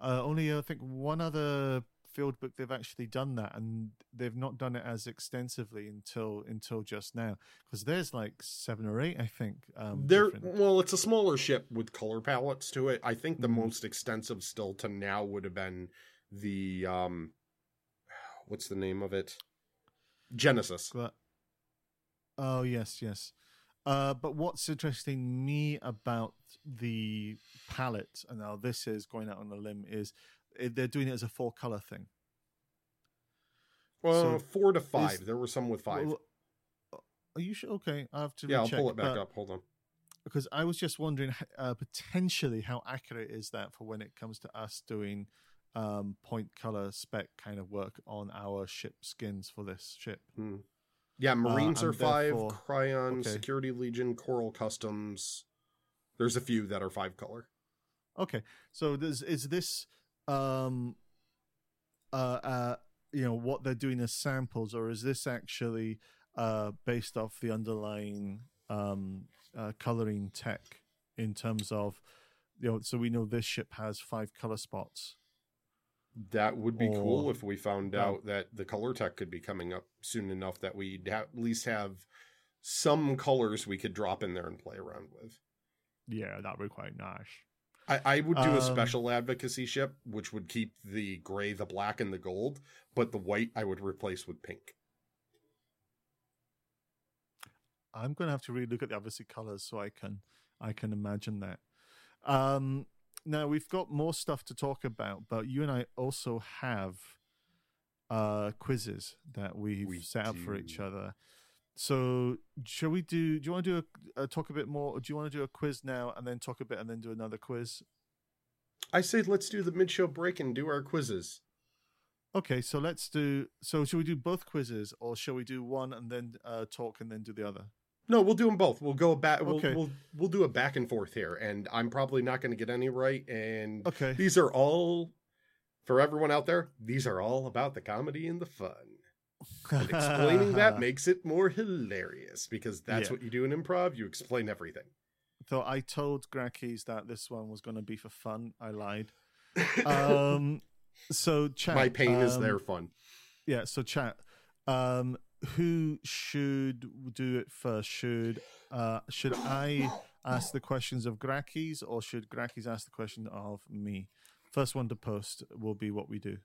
only one other field book they've actually done that, and they've not done it as extensively until just now, because there's like 7 or 8, I think. It's a smaller ship with color palettes to it. I think the most extensive still to now would have been the what's the name of it, Genesis. Oh yes. But what's interesting me about the palette, and now this is going out on a limb, is they're doing it as a 4-color thing. Well, so 4 to 5. There were some with 5. Well, are you sure? Okay, I have to recheck. I'll pull it back up. Hold on. Because I was just wondering potentially how accurate is that for when it comes to us doing point color spec kind of work on our ship skins for this ship. Hmm. Yeah, Marines are 5, Cryon, Security Legion, Coral Customs. There's a few that are 5-color. Okay, so is this... what they're doing as samples, or is this actually based off the underlying coloring tech in terms of, so we know this ship has 5 color spots? That would be cool if we found out that the color tech could be coming up soon enough that we'd at least have some colors we could drop in there and play around with. Yeah, that would be quite nice. I would do a special advocacy ship, which would keep the gray, the black, and the gold, but the white I would replace with pink. I'm going to have to relook at the advocacy colors so I can imagine that. Now, we've got more stuff to talk about, but you and I also have quizzes that we set up for each other. So shall we do? Do you want to do talk a bit more? Or do you want to do a quiz now and then talk a bit and then do another quiz? I say let's do the mid-show break and do our quizzes. Okay, so let's do. So shall we do both quizzes, or shall we do one and then talk and then do the other? No, we'll do them both. We'll go back. Okay. We'll do a back and forth here, and I'm probably not going to get any right. And these are all for everyone out there. These are all about the comedy and the fun. And explaining that makes it more hilarious, because that's what you do in improv. You explain everything. So I told Grackies that this one was going to be for fun. I lied. So chat. My pain is their fun. Yeah. So chat. Who should do it first? Should I? ask the questions of Grackies, or should Grackies ask the question of me? First one to post will be what we do.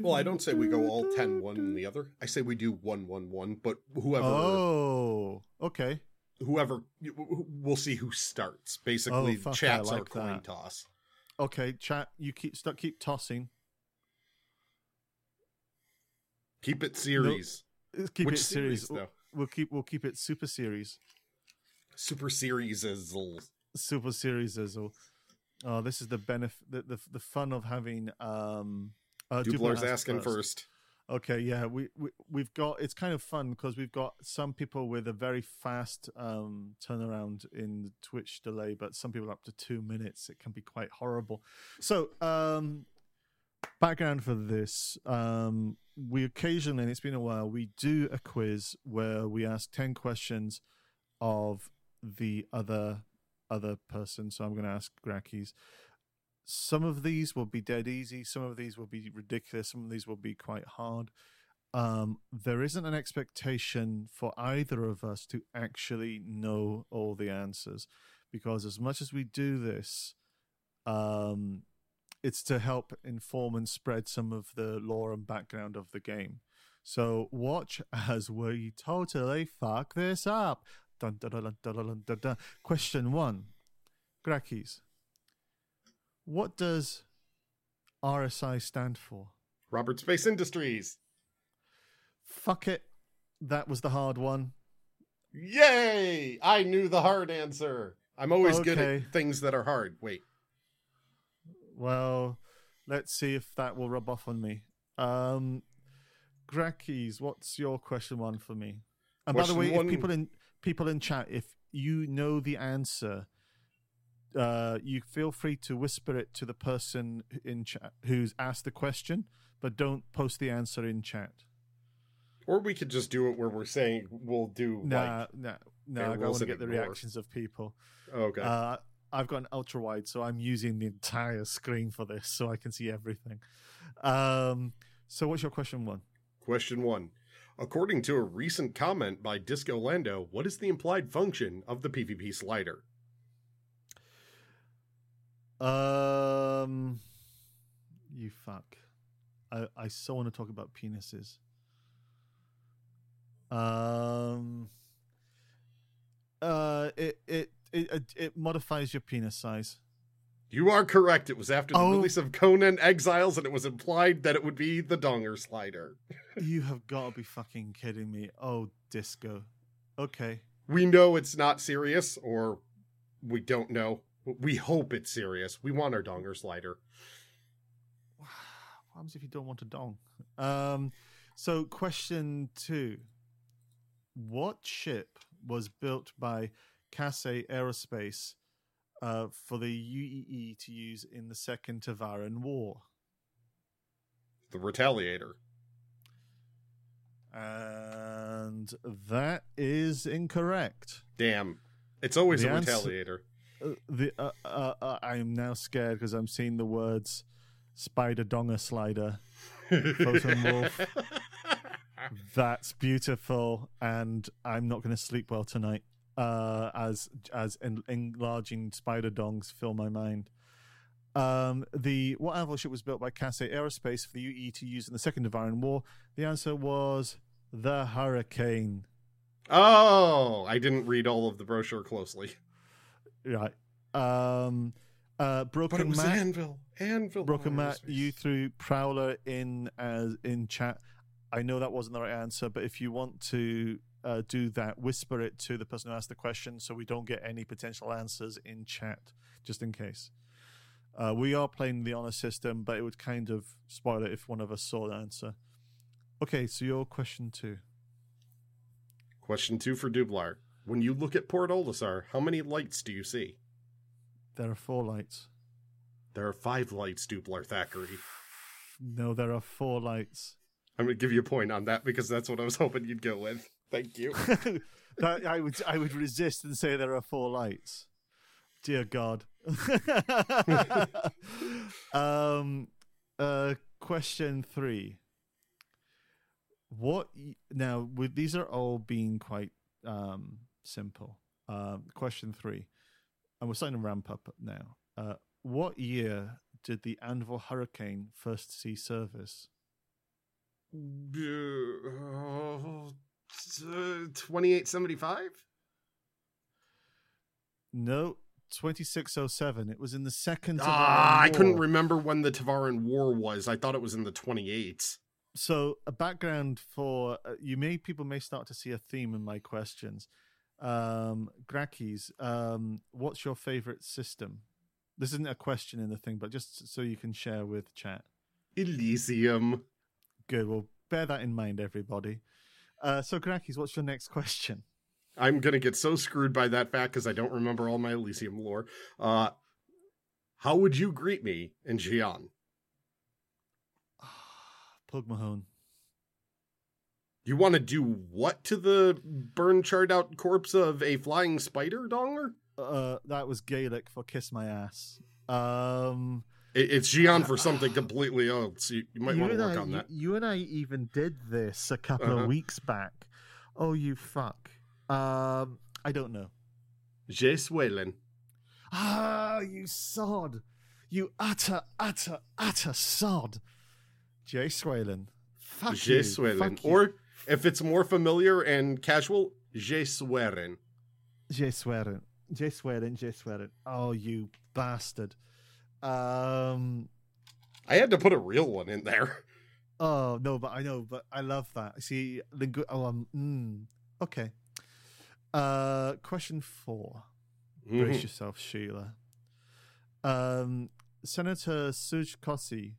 Well, I don't say we go all 10, one and the other. I say we do 1, 1, 1, but whoever... Oh, okay. Whoever... We'll see who starts. Basically, chats are coin toss. Okay, chat, you keep tossing. Keep it series. No, keep which it series, though? We'll keep it super series. Super series izzle. Super series izzle. Oh, this is the benefit, the fun of having Doublar's asking first. Okay, yeah, we've got, it's kind of fun because we've got some people with a very fast turnaround in Twitch delay, but some people up to 2 minutes. It can be quite horrible. So, background for this, we occasionally, and it's been a while, we do a quiz where we ask 10 questions of the other person. So I'm going to ask Grackies. Some of these will be dead easy. Some of these will be ridiculous. Some of these will be quite hard. There isn't an expectation for either of us to actually know all the answers, because as much as we do this, it's to help inform and spread some of the lore and background of the game. So watch as we totally fuck this up. Dun, dun, dun, dun, dun, dun, dun. Question 1. Grackies, what does RSI stand for? Robert Space Industries. Fuck it. That was the hard one. Yay! I knew the hard answer. I'm always good at things that are hard. Wait. Well, let's see if that will rub off on me. Grackies, what's your question 1 for me? And question, by the way, if people in chat, if you know the answer, you feel free to whisper it to the person in chat who's asked the question, but don't post the answer in chat. Or we could just do it where we're saying we'll do. No, I want to get the reactions of people. Okay. I've got an ultra wide, so I'm using the entire screen for this, so I can see everything. So what's your question 1? Question 1. According to a recent comment by Disco Lando, what is the implied function of the PvP slider? You fuck. I so want to talk about penises. It modifies your penis size. You are correct. It was after the release of Conan Exiles, and it was implied that it would be the Donger slider. You have got to be fucking kidding me. Oh, Disco. Okay. We know it's not serious, or we don't know. We hope it's serious. We want our Donger slider. What happens if you don't want a dong? So, question 2. What ship was built by Cassay Aerospace for the UEE to use in the Second Tevarin War? The Retaliator. And that is incorrect. Damn. It's always the Retaliator. I am now scared because I'm seeing the words Spider-Dong slider. Photon Wolf. That's beautiful. And I'm not going to sleep well tonight. Enlarging Spider-Dongs fill my mind. The what Anvil ship was built by Cassay Aerospace for the UE to use in the Second Tevarin War? The answer was the Hurricane. Oh, I didn't read all of the brochure closely. Right. Broken Matt. But it was Anvil. Broken Matt, you threw Prowler in chat. I know that wasn't the right answer, but if you want to do that, whisper it to the person who asked the question so we don't get any potential answers in chat, just in case. We are playing the honor system, but it would kind of spoil it if one of us saw the answer. Okay, so your question 2. Question 2 for Doublar. When you look at Port Olisar, how many lights do you see? There are 4 lights. There are 5 lights, Doublar Thackeray. No, there are 4 lights. I'm going to give you a point on that because that's what I was hoping you'd go with. Thank you. That, I would resist and say there are 4 lights. Dear God. Question 3. What now? These are all being quite simple. Question three, and we're starting to ramp up now. What year did the Anvil Hurricane first see service? 2875? No, 2607. It was in the Second Tevarin War. I couldn't remember when the Tevarin War was. I thought it was in the 28th. So a background for... people may start to see a theme in my questions. Grackies, what's your favorite system? This isn't a question in the thing, but just so you can share with chat. Elysium. Good. Well, bear that in mind, everybody. So, Grakis, what's your next question? I'm going to get so screwed by that fact because I don't remember all my Elysium lore. How would you greet me in Jalan? Plug Mahone. You want to do what to the burned, charred out corpse of a flying spider donger? That was Gaelic for kiss my ass. It's Gian for something completely else. You might want to work on that. You and I even did this a couple of weeks back. Oh, you fuck. I don't know. Je suelen. Ah, you sod. You utter sod. Je suelen. Fuck Je suelen. Or if it's more familiar and casual, Je suelen. Je suelen. Je suelen. Je suelen. Oh, you bastard. I had to put a real one in there. Oh no, but I know, but I love that. See, okay. Question four. Mm-hmm. Brace yourself, Sheila. Senator Suj Kossi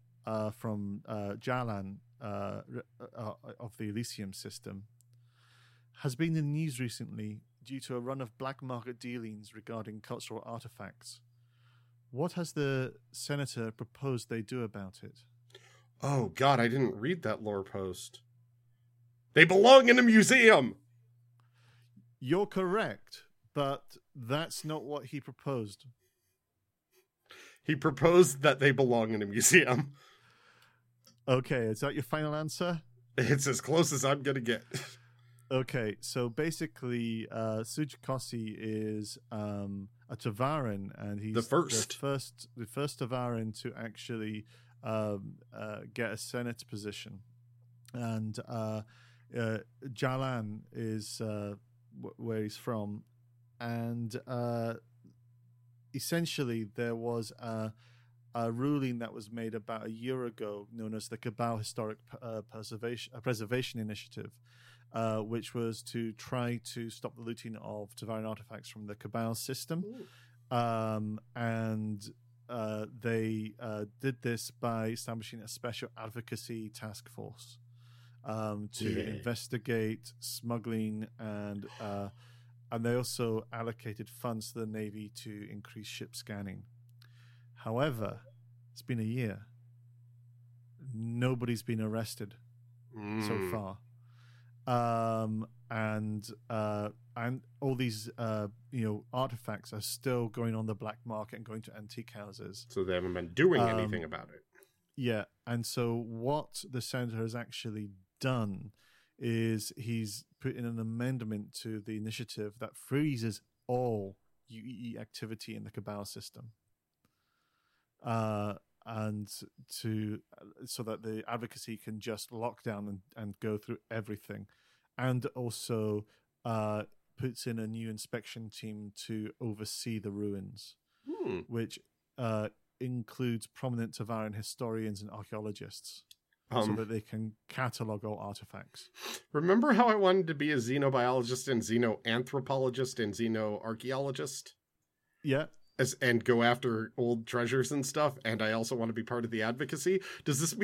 from Jalan of the Elysium system has been in the news recently due to a run of black market dealings regarding cultural artifacts. What has the senator proposed they do about it? Oh, God, I didn't read that lore post. They belong in a museum! You're correct, but that's not what he proposed. He proposed that they belong in a museum. Okay, is that your final answer? It's as close as I'm going to get. Okay, so basically, Suj Kossi is... a Tevarin, and he's the first Tevarin to actually get a Senate position, and Jalan is where he's from, and essentially there was a ruling that was made about a year ago, known as the Cabal Historic Preservation Initiative. Which was to try to stop the looting of Tevarin artifacts from the Cabal system. And they did this by establishing a special advocacy task force to investigate smuggling, and they also allocated funds to the Navy to increase ship scanning. However, it's been a year. Nobody's been arrested so far. And all these artifacts are still going on the black market and going to antique houses. So they haven't been doing anything about it. Yeah, and so what the senator has actually done is he's put in an amendment to the initiative that freezes all UEE activity in the Cabal system. So that the advocacy can just lock down and go through everything, and also puts in a new inspection team to oversee the ruins, which includes prominent Tevarin historians and archaeologists, so that they can catalog all artifacts. Remember how I wanted to be a xenobiologist and xenoanthropologist and xenoarchaeologist? Yeah. And go after old treasures and stuff, and I also want to be part of the advocacy. Does this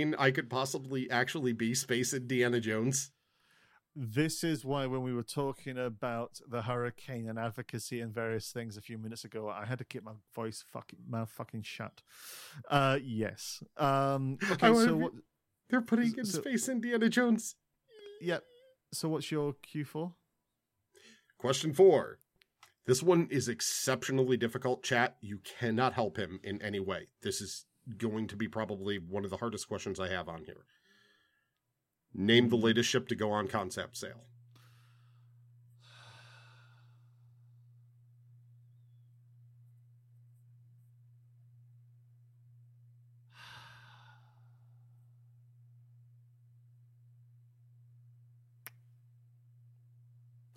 mean I could possibly actually be Space Indiana Jones? This is why when we were talking about the Hurricane and advocacy and various things a few minutes ago, I had to keep my mouth fucking shut. Yes. Okay. So what they're putting in Space Indiana Jones? Yep. Yeah. So what's your Q4? Question four. This one is exceptionally difficult, chat. You cannot help him in any way. This is going to be probably one of the hardest questions I have on here. Name the latest ship to go on concept sale.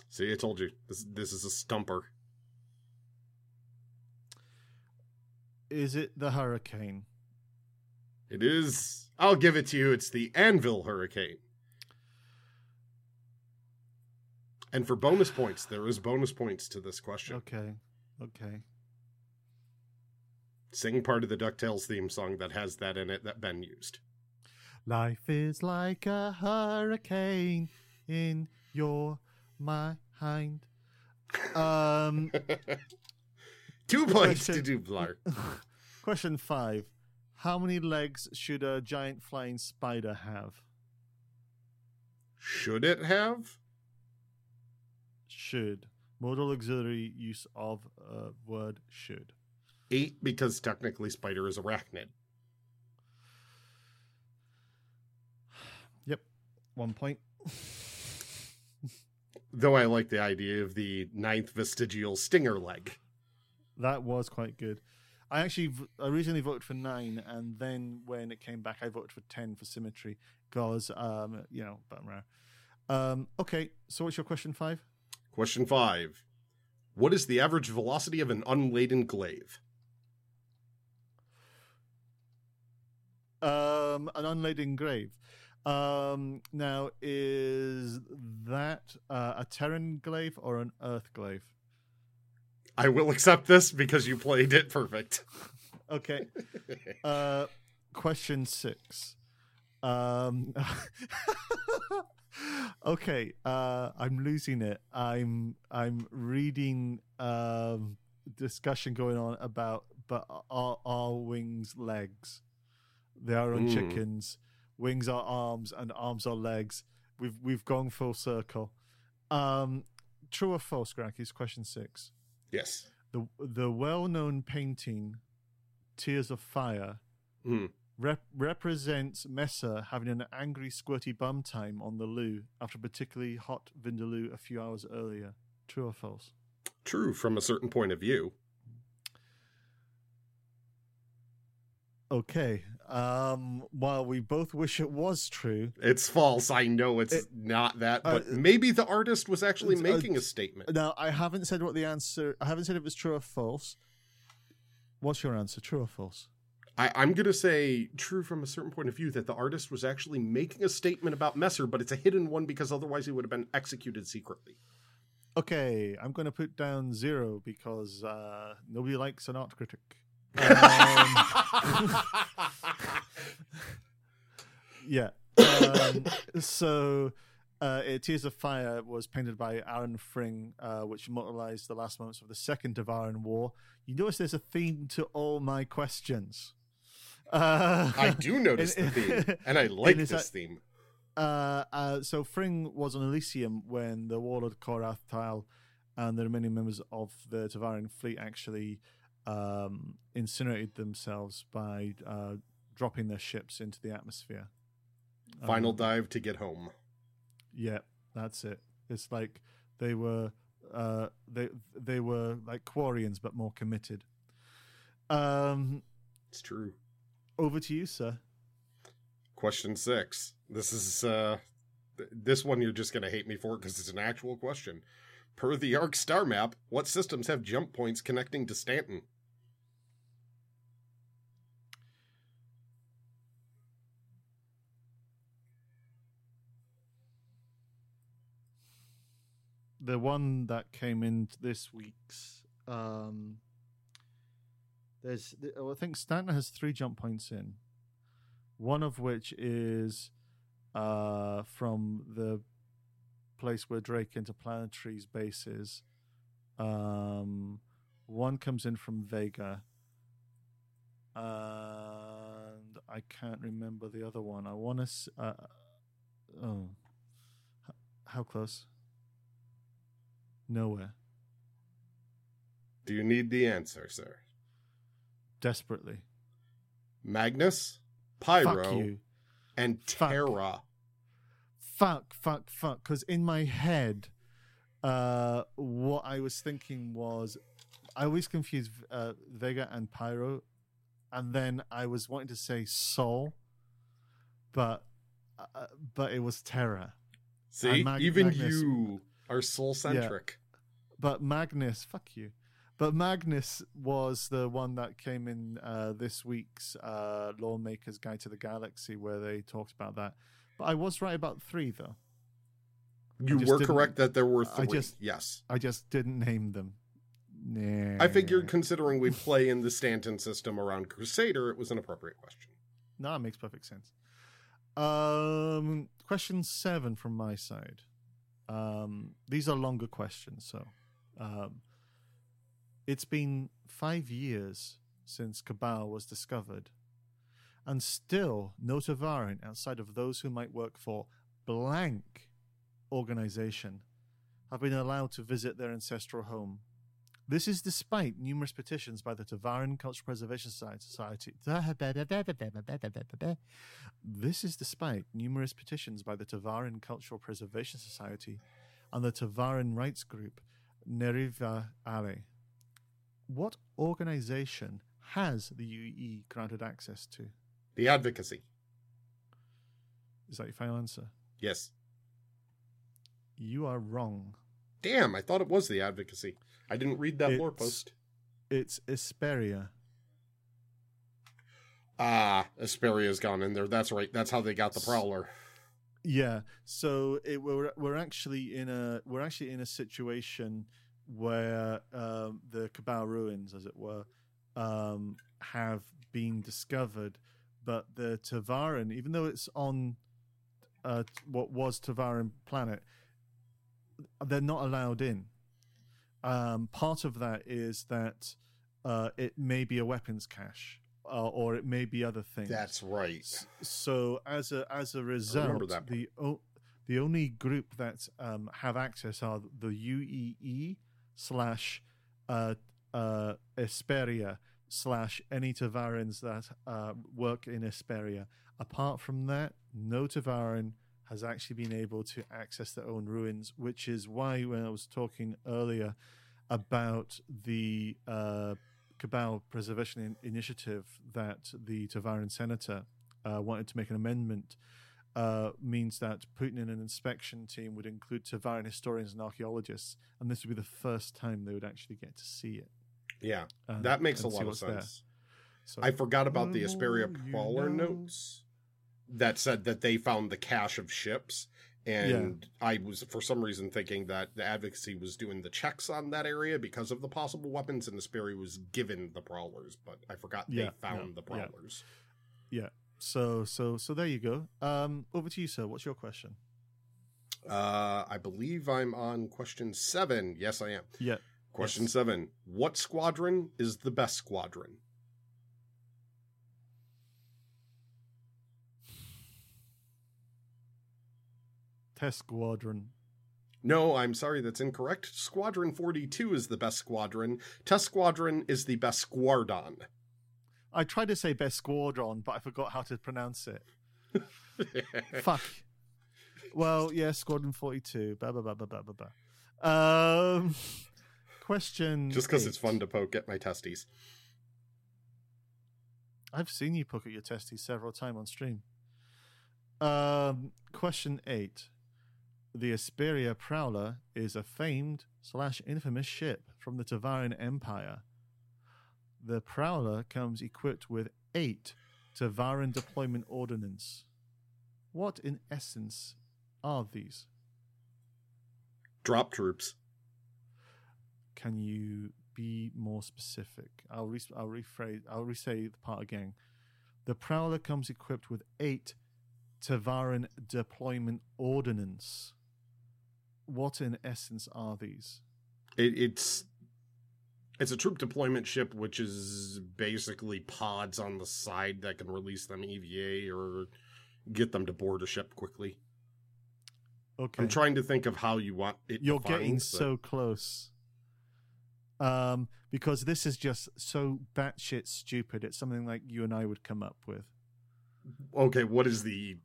See, I told you. This is a stumper. Is it the Hurricane? It is. I'll give it to you. It's the Anvil Hurricane. And for bonus points, there is bonus points to this question. Okay. Okay. Sing part of the DuckTales theme song that has that in it that Ben used. Life is like a hurricane in your mind. Two points to Doublar. Question 5. How many legs should a giant flying spider have? Should it have? Should. Modal auxiliary use of a word should. 8 because technically spider is arachnid. Yep. 1 point. Though I like the idea of the 9th vestigial stinger leg. That was quite good. I actually originally voted for 9, and then when it came back, I voted for 10 for symmetry because, you know, but okay, so what's your question 5? Question 5. What is the average velocity of an unladen glaive? An unladen grave. Now, is that a Terran glaive or an Earth glaive? I will accept this because you played it perfect. Okay. Question 6. Okay. I'm losing it. I'm reading discussion going on about but are wings legs? They are on chickens. Wings are arms and arms are legs. We've gone full circle. True or false, Grocky, is question 6. Yes. The well-known painting, Tears of Fire, represents Messer having an angry, squirty bum time on the loo after a particularly hot vindaloo a few hours earlier. True or false? True from a certain point of view. Okay. While we both wish it was true... It's false. I know it's not that, but maybe the artist was actually making a statement. Now, I haven't said what the answer... I haven't said if it was true or false. What's your answer? True or false? I'm going to say true from a certain point of view that the artist was actually making a statement about Messer, but it's a hidden one because otherwise he would have been executed secretly. Okay. I'm going to put down 0 because nobody likes an art critic. Yeah. Tears of Fire was painted by Aaron Fring, which immortalized the last moments of the Second Tevarin War. You notice there's a theme to all my questions. I do notice the theme, and I like this theme. So Fring was on Elysium when the warlord Korath Tal and the remaining members of the Tevarin fleet actually incinerated themselves by dropping their ships into the atmosphere. Final dive to get home. Yeah, that's it. It's like they were they were like Quarians but more committed. It's true. Over to you, sir. Question 6. This is this one you're just gonna hate me for because it's an actual question. Per the ARC star map, what systems have jump points connecting to Stanton? The one that came in this week's, I think Stanton has 3 jump points in, one of which is from the place where Drake Interplanetary's base is. One comes in from Vega, and I can't remember the other one. I want to. How close? Nowhere. Do you need the answer, sir? Desperately. Magnus, Pyro, and Terra. fuck. Because in my head, what I was thinking was, I always confused Vega and Pyro, and then I was wanting to say Sol, but it was Terra. See, even Magnus, you are Sol centric. Yeah. But Magnus, fuck you. But Magnus was the one that came in this week's Lawmaker's Guide to the Galaxy, where they talked about that. But I was right about three, though. You were correct that there were three. Yes. I just didn't name them. Nah. I figured, considering we play in the Stanton system around Crusader, it was an appropriate question. No, it makes perfect sense. Question 7 from my side. These are longer questions, so... it's been 5 years since Cabal was discovered, and still no Tevarin outside of those who might work for blank organization have been allowed to visit their ancestral home. This is despite numerous petitions by the Tevarin Cultural Preservation Society. This is despite numerous petitions by the Tevarin Cultural Preservation Society and the Tevarin rights group Neriva Ale. What organization has the UE granted access to? The Advocacy. Is that your final answer? Yes. You are wrong. Damn, I thought it was the Advocacy. I didn't read that lore post. It's Esperia. Ah, Esperia's gone in there. That's right. That's how they got the Prowler. Yeah. So we're actually in a situation where the Cabal ruins, as it were, have been discovered, but the Tevarin, even though it's on what was Tevarin planet, they're not allowed in. Part of that is that it may be a weapons cache, or it may be other things. That's right. So as a result, the only group that have access are the UEE / Esperia / any Tevarins that work in Esperia. Apart from that, no Tevarin has actually been able to access their own ruins, which is why when I was talking earlier about the Cabal Preservation Initiative that the Tevarin Senator wanted to make an amendment, means that putting in an inspection team would include Tevarin historians and archaeologists, and this would be the first time they would actually get to see it. Yeah, that makes a lot of sense. So, I forgot about the Esperia Prowler notes that said that they found the cache of ships, and yeah. I was, for some reason, thinking that the Advocacy was doing the checks on that area because of the possible weapons, and Esperia was given the Prowlers, but I forgot they found the Prowlers. Yeah. So there you go. Over to you, sir. What's your question? I believe I'm on question 7. Yes, I am. Yeah. Question 7. What squadron is the best squadron? Test Squadron. No, I'm sorry. That's incorrect. Squadron 42 is the best squadron. Test Squadron is the best squadron. I tried to say best squadron, but I forgot how to pronounce it. Fuck. Well, yeah, Squadron 42. Blah, blah, blah, blah, blah, blah. Question. Just because it's fun to poke at my testes. I've seen you poke at your testes several times on stream. Question 8. The Esperia Prowler is a famed / infamous ship from the Tevarin Empire. The Prowler comes equipped with 8 Tevarin deployment ordnance. What, in essence, are these? Drop troops. Can you be more specific? I'll re-say the part again. The Prowler comes equipped with 8 Tevarin deployment ordnance. What, in essence, are these? It's a troop deployment ship, which is basically pods on the side that can release them EVA or get them to board a ship quickly. Okay. I'm trying to think of how you want it. You're getting so close. Because this is just so batshit stupid. It's something like you and I would come up with. Okay, what is the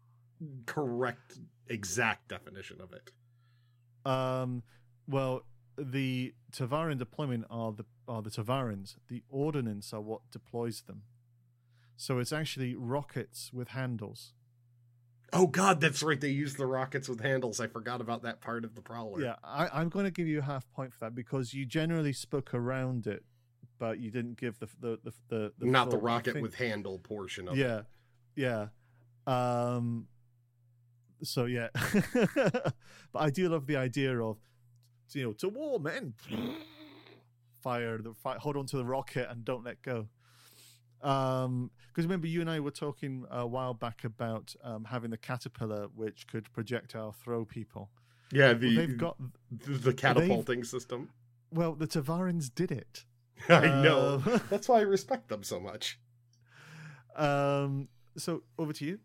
correct exact definition of it. Well, the Tevarin deployment are the Tevarins. The ordnance are what deploys them. So it's actually rockets with handles. Oh, God, that's right. They use the rockets with handles. I forgot about that part of the Prowler. Yeah, I'm going to give you a half point for that because you generally spoke around it, but you didn't give the not the rocket with handle portion of it. Yeah, yeah. So, yeah. But I do love the idea of, you know, to war, men. Fire, hold on to the rocket and don't let go. Because remember, you and I were talking a while back about having the caterpillar, which could projectile throw people. Yeah, they've got the catapulting system. Well, the Tevarins did it. I know. That's why I respect them so much. So over to you.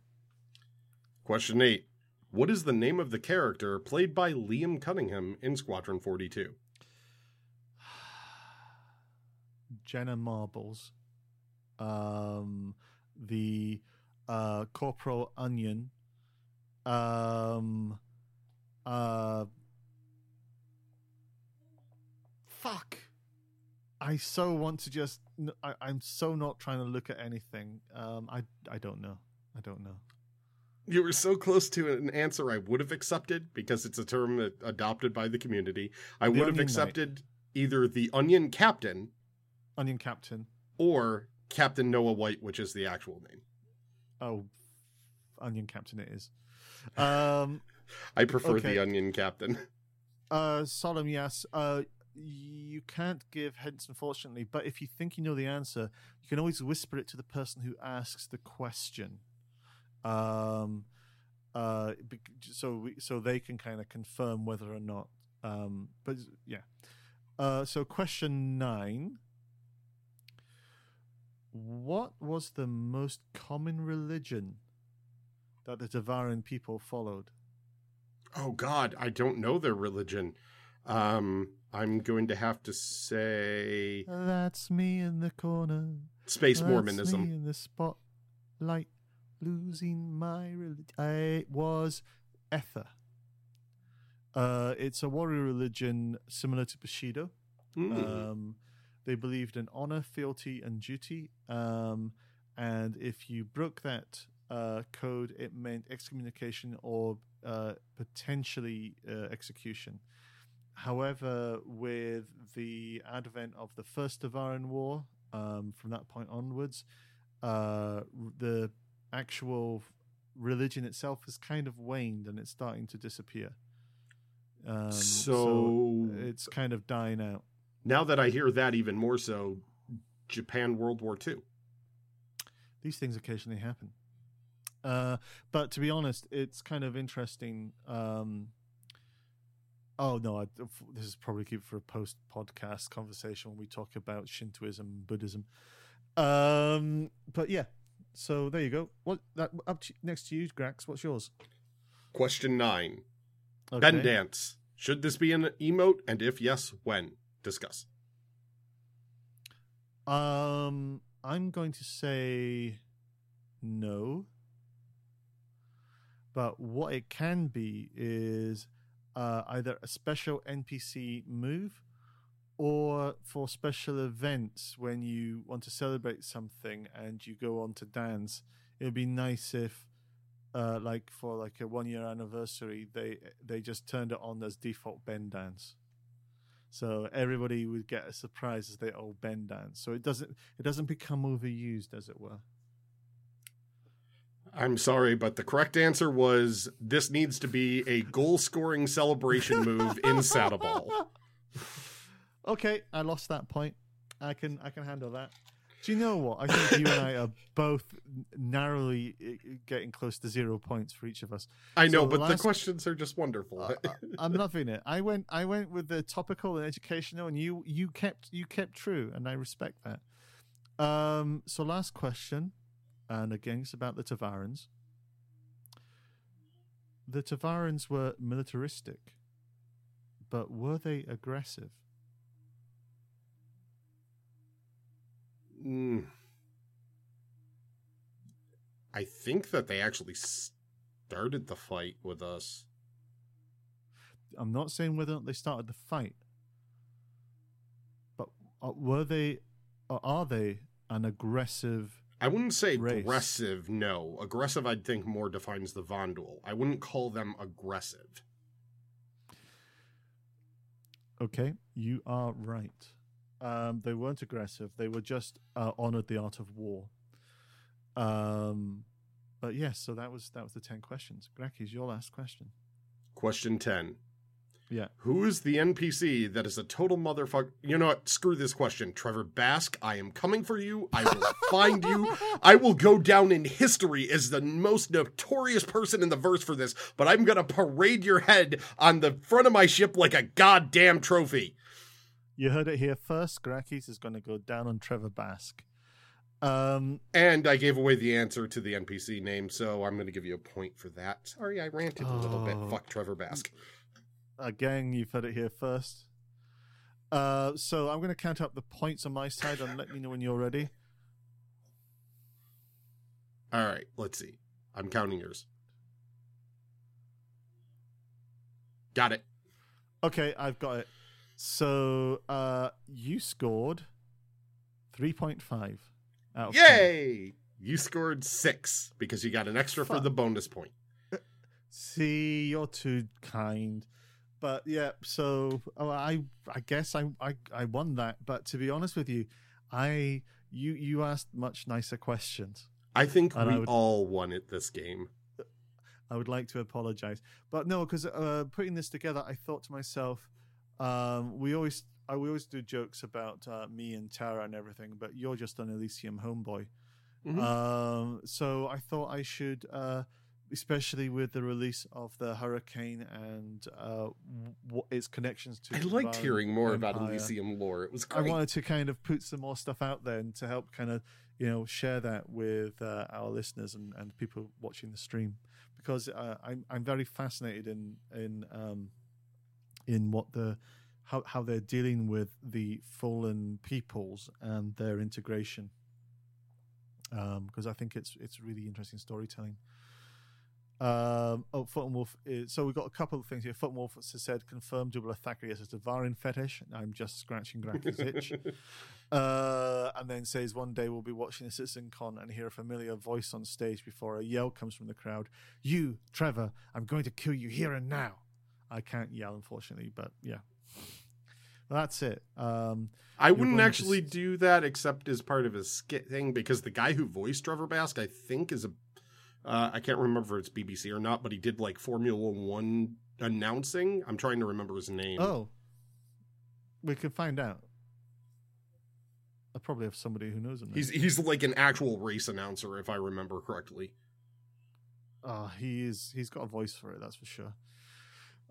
Question 8: what is the name of the character played by Liam Cunningham in Squadron 42? Jenna Marbles. The Corporal Onion, fuck, I so want to just, I'm so not trying to look at anything. I don't know. You were so close to an answer I would have accepted because it's a term that adopted by the community. I would have accepted either the Onion Captain or Captain Noah White, which is the actual name. Oh, Onion Captain it is. I prefer the Onion Captain. Solemn, yes. You can't give hints, unfortunately, but if you think you know the answer, you can always whisper it to the person who asks the question. So they can kind of confirm whether or not. But yeah. So question 9. What was the most common religion that the Tevarin people followed? Oh, God, I don't know their religion. I'm going to have to say... That's me in the corner. Space That's Mormonism. That's me in the spotlight, losing my religion. It was Ether. It's a warrior religion similar to Bushido. They believed in honor, fealty, and duty. And if you broke that code, it meant excommunication or potentially execution. However, with the advent of the First Tevarin War, from that point onwards, the actual religion itself has kind of waned and it's starting to disappear. So it's kind of dying out. Now that I hear that even more so, Japan World War II. These things occasionally happen. But to be honest, it's kind of interesting. This is probably good for a post-podcast conversation when we talk about Shintoism and Buddhism. But yeah, so there you go. Next to you, Grax, what's yours? Question 9. Okay. Ben Dance. Should this be an emote? And if yes, when? Discuss. I'm going to say no. But what it can be is either a special NPC move or for special events when you want to celebrate something and you go on to dance. It would be nice if for a 1-year anniversary they just turned it on as default Ben Dance. So everybody would get a surprise as they all bend down. So it doesn't become overused, as it were. I'm sorry, but the correct answer was this needs to be a goal-scoring celebration move in Saddleball. Okay, I lost that point. I can handle that. Do you know what? I think you and I are both narrowly getting close to 0 points for each of us. I know, but the questions are just wonderful. I'm loving it. I went with the topical and educational, and you kept true, and I respect that. So last question, and again, it's about the Tevarins. The Tevarins were militaristic, but were they aggressive? I think that they actually started the fight with us. I'm not saying whether or not they started the fight, but were they, or are they, an aggressive? I wouldn't say race. Aggressive, no. Aggressive, I'd think, more defines the Vondul. I wouldn't call them aggressive. Okay, you are right. They weren't aggressive. They were just honored the art of war. But yes, so that was the 10 questions. Gracky's your last question. Question 10. Yeah. Who is the NPC that is a total motherfucker? You know what? Screw this question. Trevor Basque, I am coming for you. I will find you. I will go down in history as the most notorious person in the verse for this, but I'm going to parade your head on the front of my ship like a goddamn trophy. You heard it here first. Gracky's is going to go down on Trevor Basque. And I gave away the answer to the NPC name, so I'm going to give you a point for that. Sorry, I ranted a little bit. Fuck Trevor Basque. Again, you've heard it here first. So I'm going to count up the points on my side and let me know when you're ready. All right, let's see. I'm counting yours. Got it. Okay, I've got it. So you scored 3.5 out of 10. You scored 6 because you got an extra for the bonus point. See, you're too kind. But yeah, so I guess I won that. But to be honest with you, you asked much nicer questions. I think all won at this game. I would like to apologize, but no, because putting this together, I thought to myself, we always do jokes about me and Tara and everything, but you're just an Elysium homeboy. Mm-hmm. So I thought I should. Especially with the release of the Hurricane and its connections to. I liked hearing more about Elysium lore. It was great. I wanted to kind of put some more stuff out there and to help kind of, share that with our listeners and people watching the stream, because I'm very fascinated in what how they're dealing with the fallen peoples and their integration. Because I think it's really interesting storytelling. Photon Wolf is, so we've got a couple of things here. Photon Wolf has said, confirmed Doublar Thackeray as a Tevarin fetish. And I'm just scratching Gracky's itch. And then says, one day we'll be watching a Citizen Con and hear a familiar voice on stage before a yell comes from the crowd. You, Trevor, I'm going to kill you here and now. I can't yell, unfortunately, but yeah. Well, that's it. I wouldn't actually do that except as part of his skit thing, because the guy who voiced Trevor Basque, I think, is a I can't remember if it's BBC or not, but he did like Formula One announcing. I'm trying to remember his name. Oh, we can find out. I probably have somebody who knows him. He's like an actual race announcer, if I remember correctly. He's got a voice for it, that's for sure.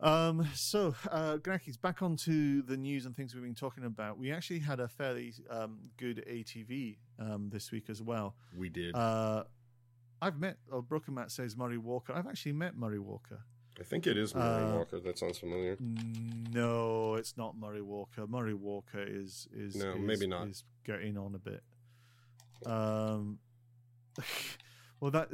So Gracky's back onto the news and things we've been talking about. We actually had a fairly good ATV this week as well. We did. I've met, Broken Matt says Murray Walker. I've actually met Murray Walker. I think it is Murray Walker. That sounds familiar. No, it's not Murray Walker. Murray Walker is maybe not. Is getting on a bit. Well, that.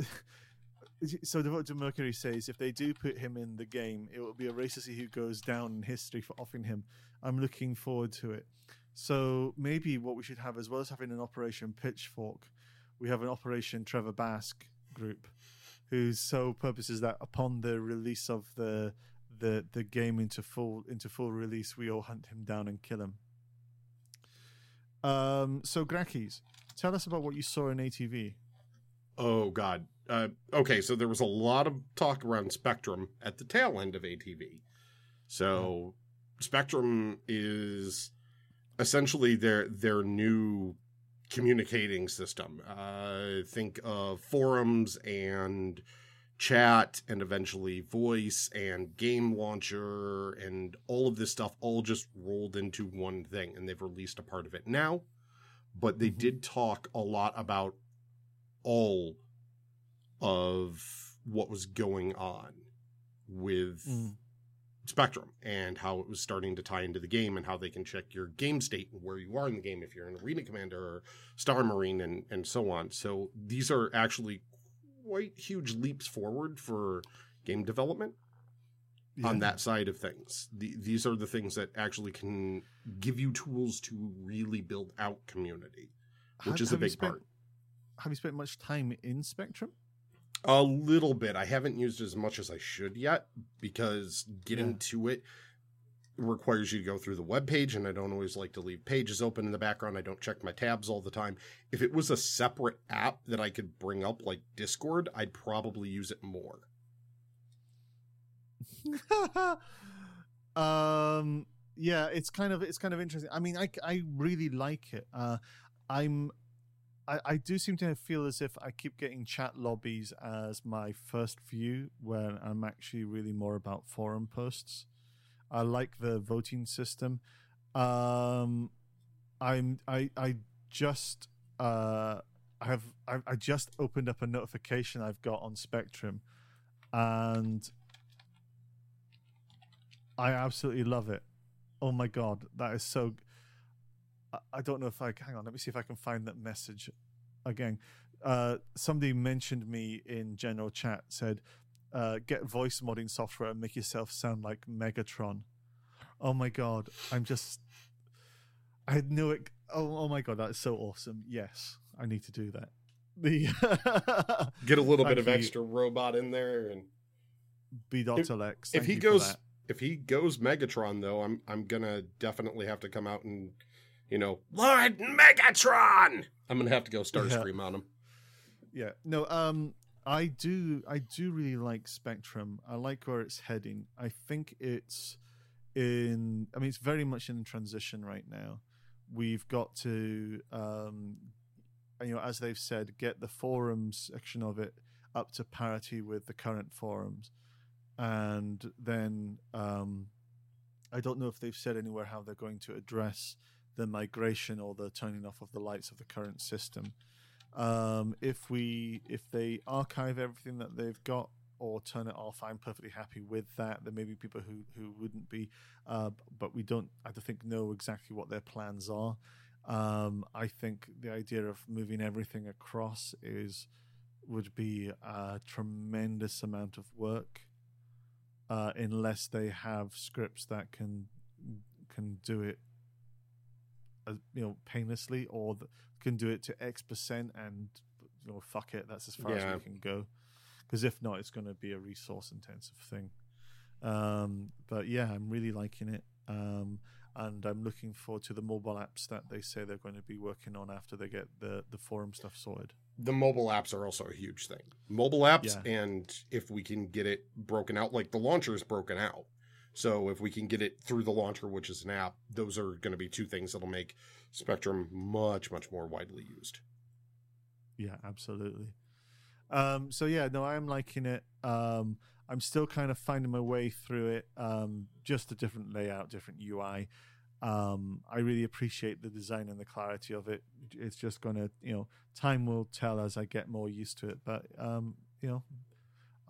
So the Vote to Mercury says if they do put him in the game, it will be a racist who goes down in history for offing him. I'm looking forward to it. So maybe what we should have, as well as having an Operation Pitchfork, we have an Operation Trevor Basque group whose sole purpose is that upon the release of the game into full release, we all hunt him down and kill him. So Gracky's, tell us about what you saw in ATV. Oh God. Okay. So there was a lot of talk around Spectrum at the tail end of ATV. So Spectrum is essentially their new communicating system. Think of forums and chat and eventually voice and game launcher and all of this stuff all just rolled into one thing, and they've released a part of it now. But they did talk a lot about all of what was going on with Spectrum and how it was starting to tie into the game and how they can check your game state and where you are in the game if you're an Arena Commander or Star Marine and so on. So these are actually quite huge leaps forward for game development on that side of things. These are the things that actually can give you tools to really build out community, which is a big part. Have you spent much time in Spectrum? A little bit. I haven't used as much as I should yet because getting to it requires you to go through the web page, and I don't always like to leave pages open in the background. I don't check my tabs all the time. If it was a separate app that I could bring up like Discord, I'd probably use it more. It's kind of interesting. I mean, I really like it. I do seem to feel as if I keep getting chat lobbies as my first view, when I'm actually really more about forum posts. I like the voting system. I just opened up a notification I've got on Spectrum, and I absolutely love it. Oh my God, that is so. I don't know if I hang on. Let me see if I can find that message again. Somebody mentioned me in general chat, said, get voice modding software and make yourself sound like Megatron. Oh my God, I know it. Oh my God, that is so awesome. Yes, I need to do that. Get a little bit of extra robot in there and B.Lex. If he goes Megatron though, I'm gonna definitely have to come out and, you know, Lord Megatron. I'm gonna have to go Starscream on him. Yeah, no, I do really like Spectrum. I like where it's heading. I think it's very much in transition right now. We've got to, as they've said, get the forums section of it up to parity with the current forums. And then I don't know if they've said anywhere how they're going to address the migration or the turning off of the lights of the current system. If they archive everything that they've got or turn it off, I'm perfectly happy with that. There may be people who wouldn't be, but we don't, I don't think, know exactly what their plans are. I think the idea of moving everything across would be a tremendous amount of work, unless they have scripts that can do it, painlessly, or can do it to X% and, fuck it, that's as far as we can go. Because if not, it's going to be a resource-intensive thing. But I'm really liking it. And I'm looking forward to the mobile apps that they say they're going to be working on after they get the forum stuff sorted. The mobile apps are also a huge thing. Mobile apps, and if we can get it broken out, like the launcher is broken out. So if we can get it through the launcher, which is an app, those are going to be two things that'll make Spectrum much, much more widely used. Yeah, absolutely. I'm liking it. I'm still kind of finding my way through it. Just a different layout, different UI. I really appreciate the design and the clarity of it. It's just going to, time will tell as I get more used to it. But,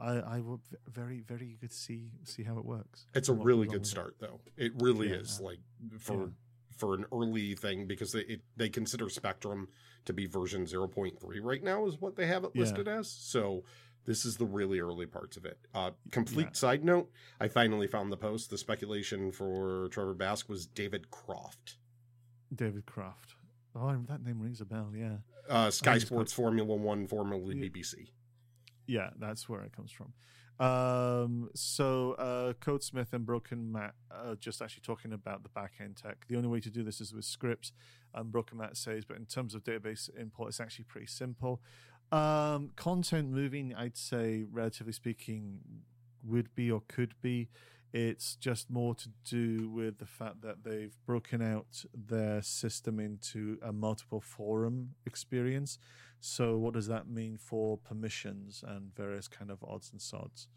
I will very, very eager to see how it works. It's a really good start, though. It really is, for an early thing, because they consider Spectrum to be version 0.3 right now is what they have it listed as. So this is the really early parts of it. Complete side note, I finally found the post. The speculation for Trevor Basque was David Croft. David Croft. Oh, that name rings a bell, yeah. Sky Sports Formula 1, formerly BBC. Yeah, that's where it comes from. So Cotsmith and Broken Matt are just actually talking about the back-end tech. The only way to do this is with scripts, Broken Matt says, but in terms of database import, it's actually pretty simple. Content moving, I'd say, relatively speaking, would be or could be. It's just more to do with the fact that they've broken out their system into a multiple forum experience. So what does that mean for permissions and various kind of odds and sods?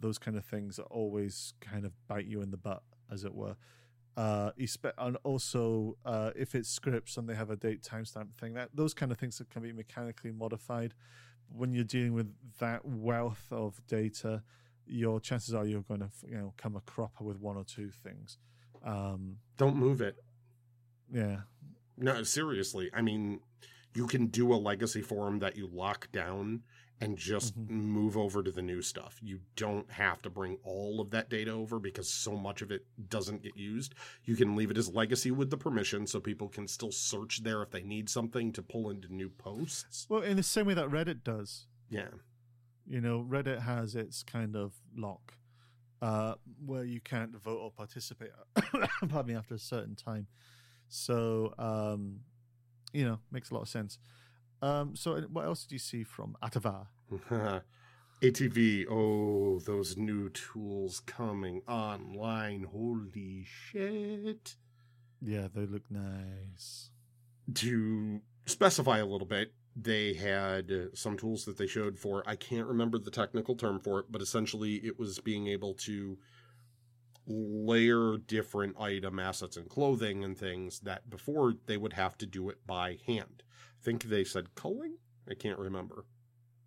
Those kind of things always kind of bite you in the butt, as it were. And also, if it's scripts and they have a date timestamp thing, those kind of things that can be mechanically modified. When you're dealing with that wealth of data, your chances are you're going to, come a cropper with one or two things. Don't move it. Yeah. No, seriously. I mean, you can do a legacy forum that you lock down and just move over to the new stuff. You don't have to bring all of that data over because so much of it doesn't get used. You can leave it as legacy with the permission so people can still search there if they need something to pull into new posts. Well, in the same way that Reddit does. Yeah. You know, Reddit has its kind of lock where you can't vote or participate pardon me, after a certain time. So, you know, makes a lot of sense. So what else did you see from Atavar? ATV, oh, those new tools coming online. Holy shit. Yeah, they look nice. To specify a little bit, they had some tools that they showed for, I can't remember the technical term for it, but essentially it was being able to layer different item assets and clothing and things that before they would have to do it by hand. I think they said culling? I can't remember.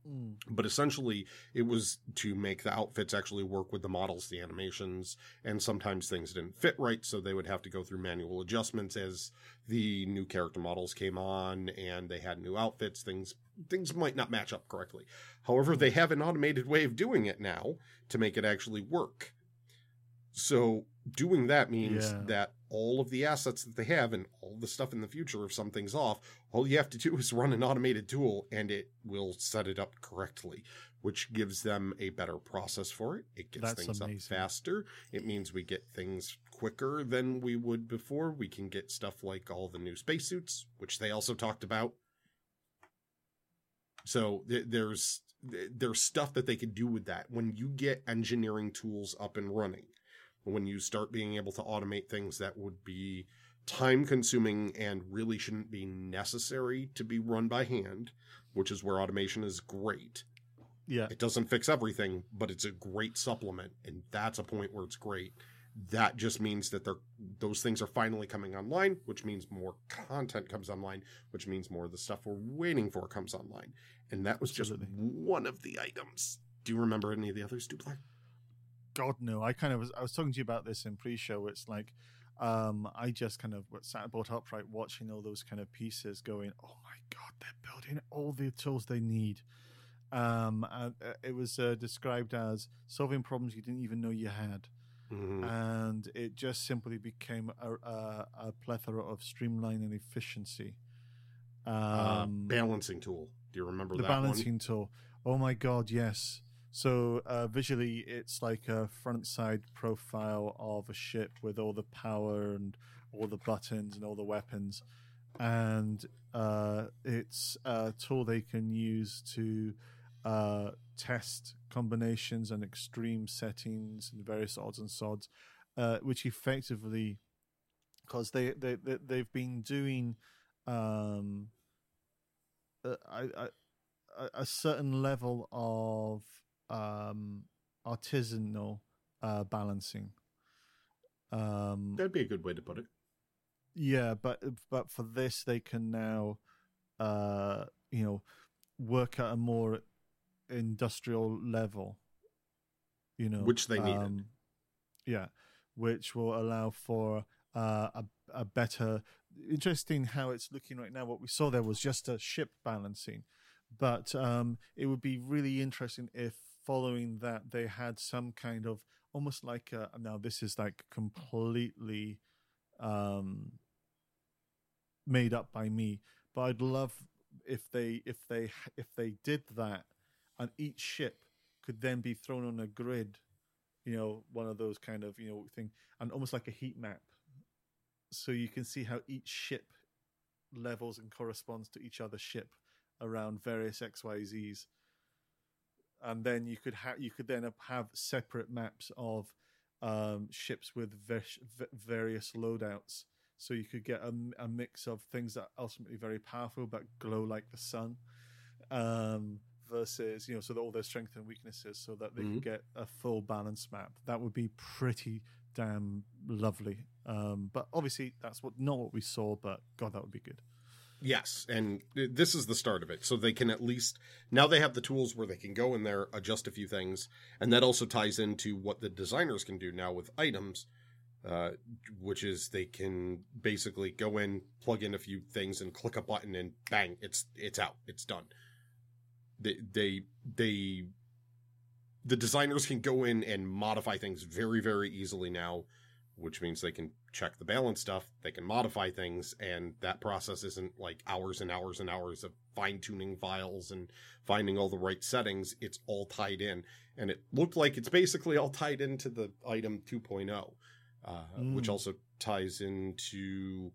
Mm. But essentially, it was to make the outfits actually work with the models, the animations, and sometimes things didn't fit right, so they would have to go through manual adjustments as the new character models came on and they had new outfits. Things might not match up correctly. However, they have an automated way of doing it now to make it actually work. So doing that means that all of the assets that they have and all the stuff in the future, if something's off, all you have to do is run an automated tool and it will set it up correctly, which gives them a better process for it. It gets things up faster. It means we get things quicker than we would before. We can get stuff like all the new spacesuits, which they also talked about. So there's stuff that they could do with that. When you get engineering tools up and running, when you start being able to automate things that would be time-consuming and really shouldn't be necessary to be run by hand, which is where automation is great. Yeah. It doesn't fix everything, but it's a great supplement, and that's a point where it's great. That just means that those things are finally coming online, which means more content comes online, which means more of the stuff we're waiting for comes online. And that was just one of the items. Do you remember any of the others, Doublar? God, no. I was talking to you about this in pre-show. It's like, I just kind of sat bolt upright watching all those kind of pieces going, oh my God, they're building all the tools they need. It was described as solving problems you didn't even know you had. Mm-hmm. And it just simply became a plethora of streamline and efficiency. Balancing tool. Do you remember that one? The balancing tool. Oh my God, yes. So visually, it's like a front side profile of a ship with all the power and all the buttons and all the weapons. And it's a tool they can use to test combinations and extreme settings and various odds and sods, which effectively, because they've been doing a certain level of artisanal balancing. That'd be a good way to put it. Yeah, but for this, they can now, work at a more industrial level. You know, which they needed. Yeah, which will allow for a better. Interesting how it's looking right now. What we saw there was just a ship balancing, but it would be really interesting if, following that, they had some kind of almost like now this is like completely made up by me, but I'd love if they did that, and each ship could then be thrown on a grid, one of those kind of thing, and almost like a heat map, so you can see how each ship levels and corresponds to each other's ship around various XYZs. And then you could then have separate maps of ships with various loadouts, so you could get a mix of things that are ultimately very powerful but glow like the sun, versus so that all their strengths and weaknesses, so that they can get a full balance map. That would be pretty damn lovely. But obviously that's not what we saw. But God, that would be good. Yes, and this is the start of it. So they can at least, now they have the tools where they can go in there, adjust a few things, and that also ties into what the designers can do now with items, which is they can basically go in, plug in a few things, and click a button, and bang, it's out, it's done. The designers can go in and modify things very, very easily now, which means they can check the balance stuff, they can modify things, and that process isn't like hours and hours and hours of fine-tuning files and finding all the right settings. It's all tied in. And it looked like it's basically all tied into the item 2.0, which also ties into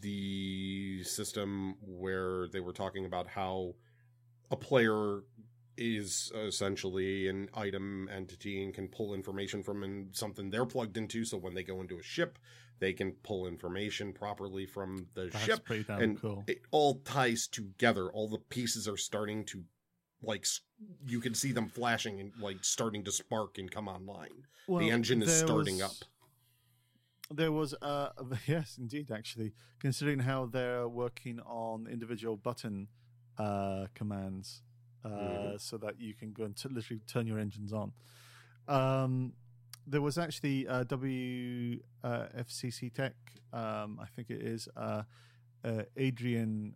the system where they were talking about how a player is essentially an item entity and can pull information from something they're plugged into. So when they go into a ship, they can pull information properly from the ship. Pretty damn and cool. It all ties together. All the pieces are starting to, like, you can see them flashing and, like, starting to spark and come online. Well, the engine is starting up. There was, yes, indeed, actually, considering how they're working on individual button commands. So that you can go and literally turn your engines on. There was actually WFCC Tech, I think it is, Adrian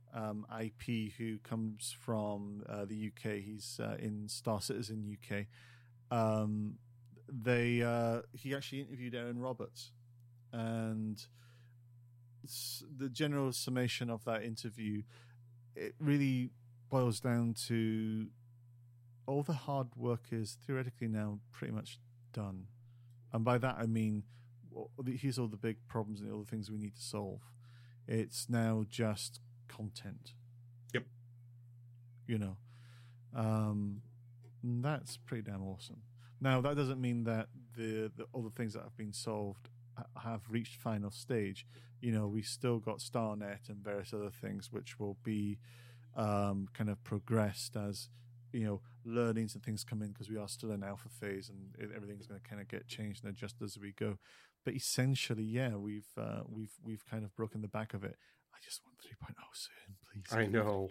IP, who comes from the UK. He's in Star Citizen UK. He actually interviewed Aaron Roberts. And the general summation of that interview, it really boils down to all the hard work is theoretically now pretty much done. And by that I mean, here's all the big problems and all the things we need to solve. It's now just content. Yep. You know, that's pretty damn awesome. Now, that doesn't mean that the all the things that have been solved have reached final stage. You know, we still got StarNet and various other things which will be kind of progressed as, you know, learnings and things come in, because we are still in alpha phase and everything's going to kind of get changed and adjust as we go. But essentially, yeah, we've kind of broken the back of it. I just want 3.0 soon, please. I know.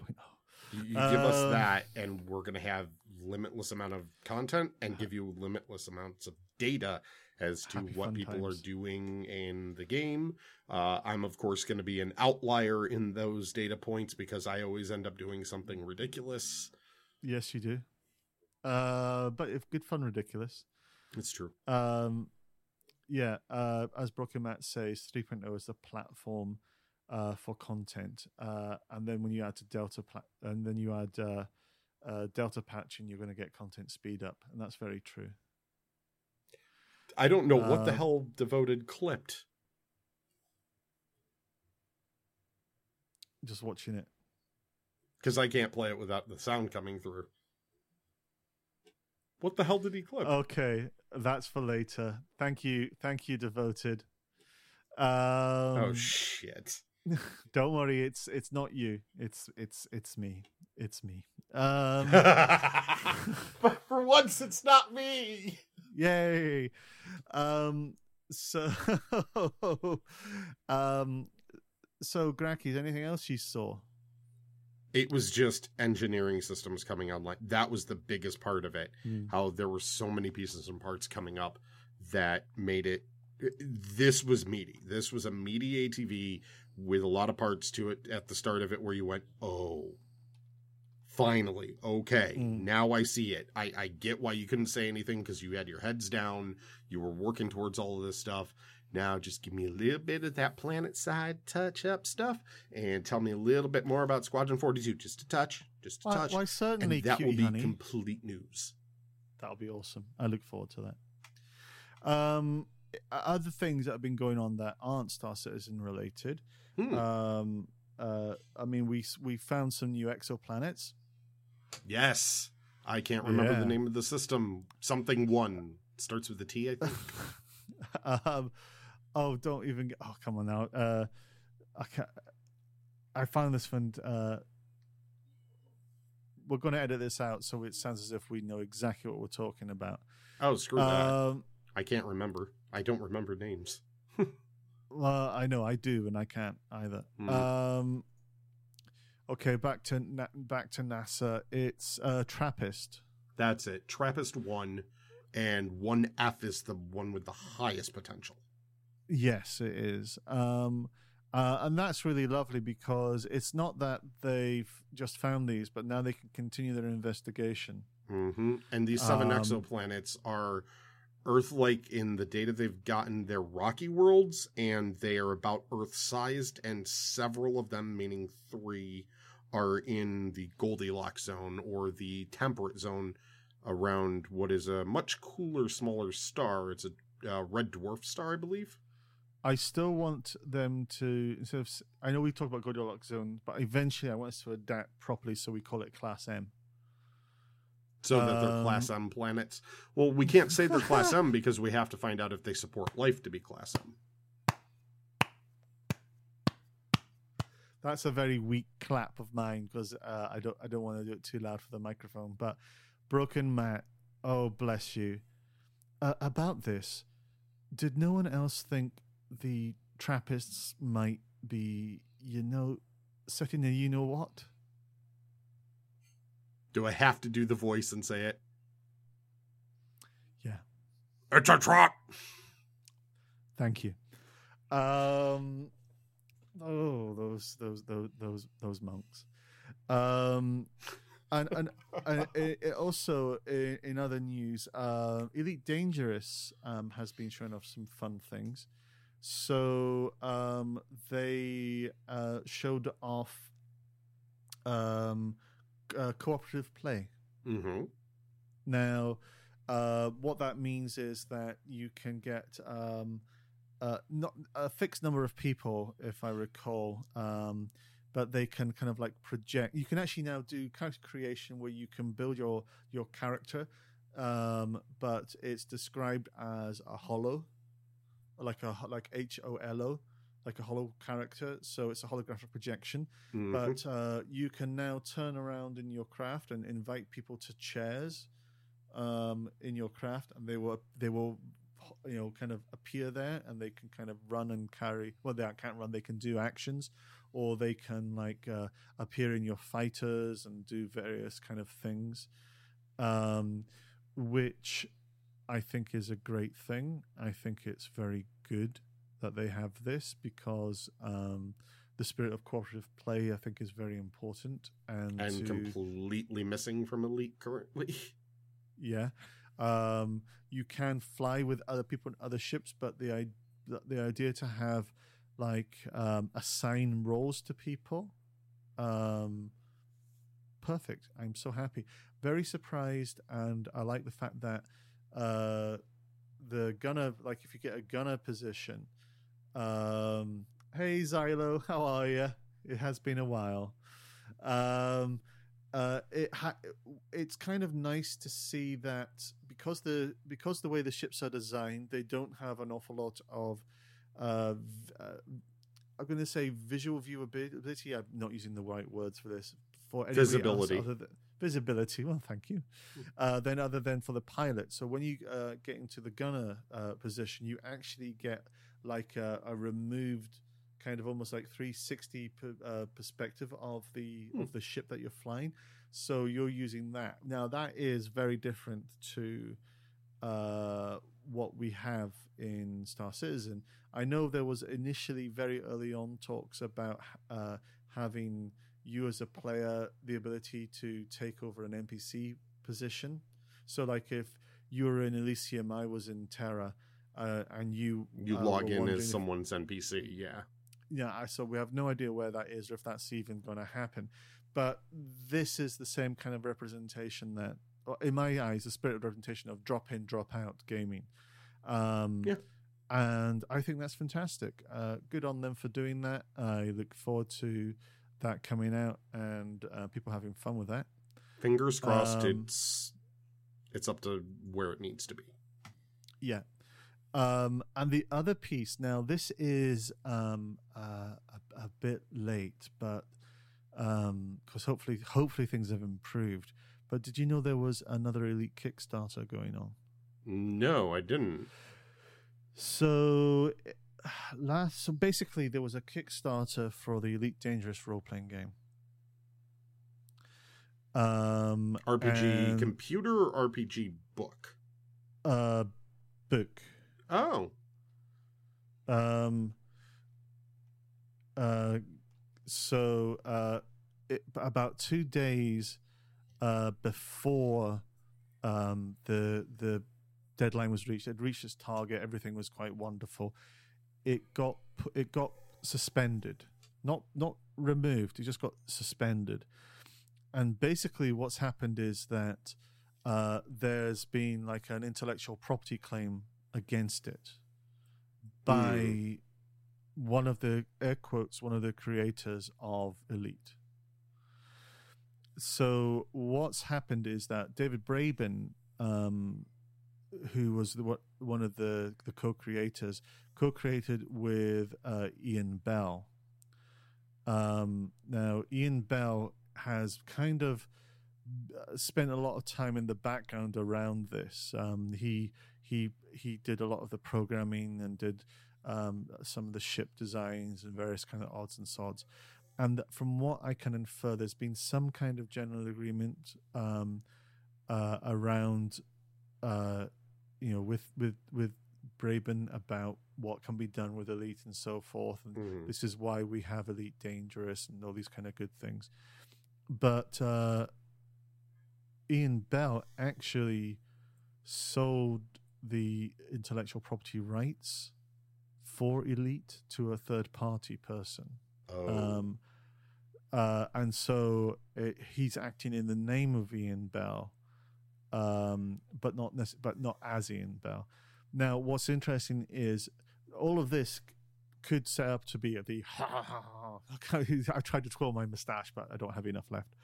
You give us that and we're going to have limitless amount of content and give you limitless amounts of data as to what people are doing in the game. I'm, of course, going to be an outlier in those data points because I always end up doing something ridiculous. Yes, you do. But if good fun ridiculous. It's true. As Broken Matt says, 3.0 is the platform for content. And then when you add to Delta patching, you're going to get content speed up. And that's very true. I don't know what the hell Devoted clipped. Just watching it. Because I can't play it without the sound coming through. What the hell did he clip? Okay, that's for later. Thank you, Devoted. Oh shit! Don't worry, it's not you. It's me. It's me. But for once, it's not me. Yay. So Gracky's, anything else you saw? It was just engineering systems coming online. That was the biggest part of it. How there were so many pieces and parts coming up that made it. This was meaty. This was a meaty ATV with a lot of parts to it at the start of it where you went, oh, finally, okay, now I see it. I get why you couldn't say anything because you had your heads down. You were working towards all of this stuff. Now just give me a little bit of that planet side touch-up stuff and tell me a little bit more about Squadron 42. Just a touch. Why, certainly, and that will be honey. Complete news. That'll be awesome. I look forward to that. Other things that have been going on that aren't Star Citizen related. I mean, we found some new exoplanets. Yes. I can't remember the name of the system. Something one. It starts with a T, I think. Don't even... Oh, come on now. I found this one... we're going to edit this out so it sounds as if we know exactly what we're talking about. Oh, screw that. I can't remember. I don't remember names. Well, I know I do, and I can't either. Okay, back to NASA. It's TRAPPIST. That's it. TRAPPIST-1, and 1F is the one with the highest potential. Yes, it is. And that's really lovely because it's not that they've just found these, but now they can continue their investigation. Mm-hmm. And these seven exoplanets are Earth-like in the data they've gotten. They're rocky worlds, and they are about Earth-sized, and several of them, meaning three, are in the Goldilocks zone or the temperate zone around what is a much cooler, smaller star. It's a red dwarf star, I believe. I still want them to, instead of, I know we talked about Goldilocks zone, but eventually I want us to adapt properly so we call it Class M. So that they're Class M planets. Well, we can't say they're Class M because we have to find out if they support life to be Class M. That's a very weak clap of mine because I don't want to do it too loud for the microphone. But Broken Matt, oh bless you. About this, did no one else think the Trappists might be, setting a you-know-what? Do I have to do the voice and say it? Yeah. It's a trap! Thank you. Those monks. And it also, in other news, Elite Dangerous has been showing off some fun things. So they showed off cooperative play. Mm-hmm. Now, what that means is that you can get not a fixed number of people, if I recall, but they can kind of like project. You can actually now do character creation where you can build your character, but it's described as a hollow. Like HOLO, like a hollow character. So it's a holographic projection. Mm-hmm. But you can now turn around in your craft and invite people to chairs in your craft, and they will kind of appear there, and they can kind of run and carry. Well, they can't run; they can do actions, or they can appear in your fighters and do various kind of things, which I think is a great thing. I think it's very good that they have this because the spirit of cooperative play, I think, is very important and completely missing from Elite currently. Yeah, you can fly with other people and other ships, but the idea to have assign roles to people, perfect. I'm so happy, very surprised, and I like the fact that. The gunner, if you get a gunner position, hey Zylo, how are you? It has been a while. It's kind of nice to see that because the way the ships are designed, they don't have an awful lot of I'm going to say visual viewability. I'm not using the right words for this. For visibility. Visibility, well, thank you. Then other than for the pilot. So when you get into the gunner position, you actually get a removed kind of almost 360 perspective of the ship that you're flying. So you're using that. Now that is very different to what we have in Star Citizen. I know there was initially very early on talks about having you as a player the ability to take over an NPC position. So if you were in Elysium, I was in Terra, and you log in as someone's NPC. Yeah, so we have no idea where that is or if that's even going to happen, but this is the same kind of representation that, in my eyes, the spirit of representation of drop in, drop out gaming. Yeah. And I think that's fantastic. Good on them for doing that. I look forward to that coming out and people having fun with that. Fingers crossed, it's up to where it needs to be. Yeah. And the other piece, now this is a bit late, but because hopefully things have improved. But did you know there was another Elite Kickstarter going on? No, I didn't. So... So basically there was a Kickstarter for the Elite Dangerous role-playing game. RPG computer or RPG book? Book. Oh. About 2 days before the deadline was reached, it reached its target. Everything was quite wonderful. It got suspended, not removed. It just got suspended. And basically, what's happened is that there's been like an intellectual property claim against it by one of the air quotes, one of the creators of Elite. So what's happened is that David Braben, who was one of the co-creators, co-created with Ian Bell. Now, Ian Bell has kind of spent a lot of time in the background around this. He did a lot of the programming and did some of the ship designs and various kind of odds and sods. And from what I can infer, there's been some kind of general agreement around, with Braben about what can be done with Elite and so forth. And this is why we have Elite Dangerous and all these kind of good things. But Ian Bell actually sold the intellectual property rights for Elite to a third-party person. And so he's acting in the name of Ian Bell, but not as Ian Bell. Now, what's interesting is all of this could set up to be the I tried to twirl my moustache, but I don't have enough left.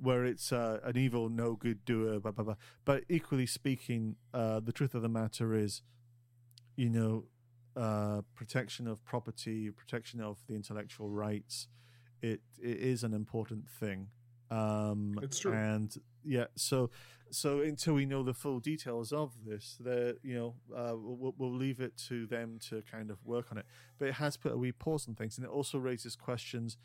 Where it's an evil, no good doer, blah blah blah. But equally speaking, the truth of the matter is, protection of property, protection of the intellectual rights, it is an important thing. It's true. And yeah, so until we know the full details of this, we'll leave it to them to kind of work on it. But it has put a wee pause on things, and it also raises questions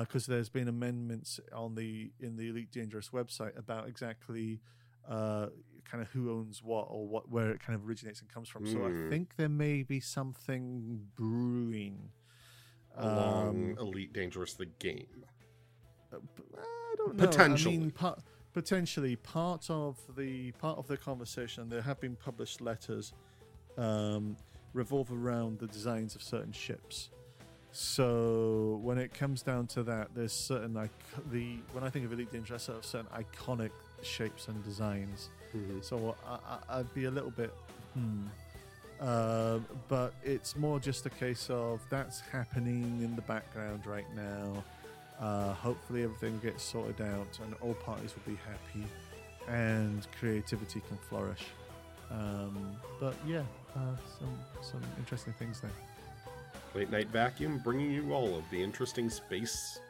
because there's been amendments in the Elite Dangerous website about exactly kind of who owns what or where it kind of originates and comes from. So I think there may be something brewing along Elite Dangerous the game. I don't know. Potentially, part of the conversation. There have been published letters revolve around the designs of certain ships. So when it comes down to that, there's certain when I think of Elite Dangerous, there are certain iconic shapes and designs. So I'd be a little bit but it's more just a case of that's happening in the background right now. Hopefully everything gets sorted out and all parties will be happy and creativity can flourish. Some interesting things there. Late Night Vacuum bringing you all of the interesting space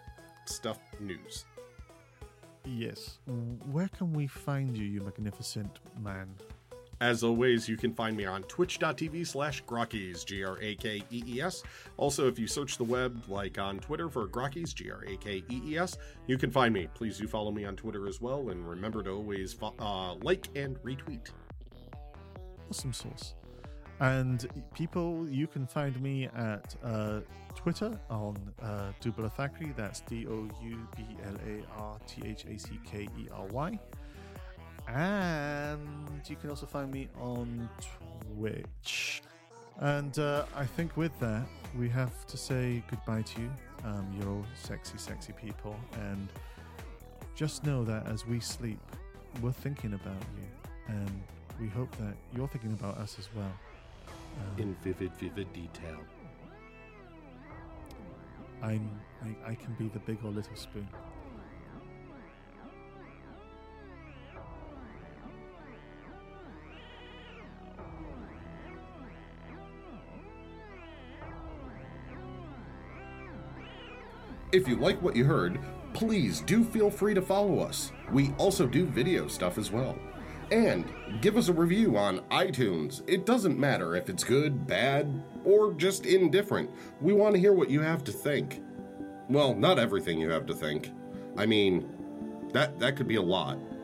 stuff news. Yes. Where can we find you, you magnificent man? As always, you can find me on twitch.tv/Grockies, Grackees. Also, if you search the web, like on Twitter for Grockies, Grackees, you can find me. Please do follow me on Twitter as well, and remember to always like and retweet. Awesome sauce. And people, you can find me at Twitter on Doublar Thackeray. That's DoublarThackeray. And you can also find me on Twitch. And I think with that, we have to say goodbye to you, you sexy, sexy people. And just know that as we sleep, we're thinking about you. And we hope that you're thinking about us as well. In vivid detail. I can be the big or little spoon. If you like what you heard, please do feel free to follow us. We also do video stuff as well. And give us a review on iTunes. It doesn't matter if it's good, bad, or just indifferent. We want to hear what you have to think. Well, not everything you have to think. I mean, that could be a lot.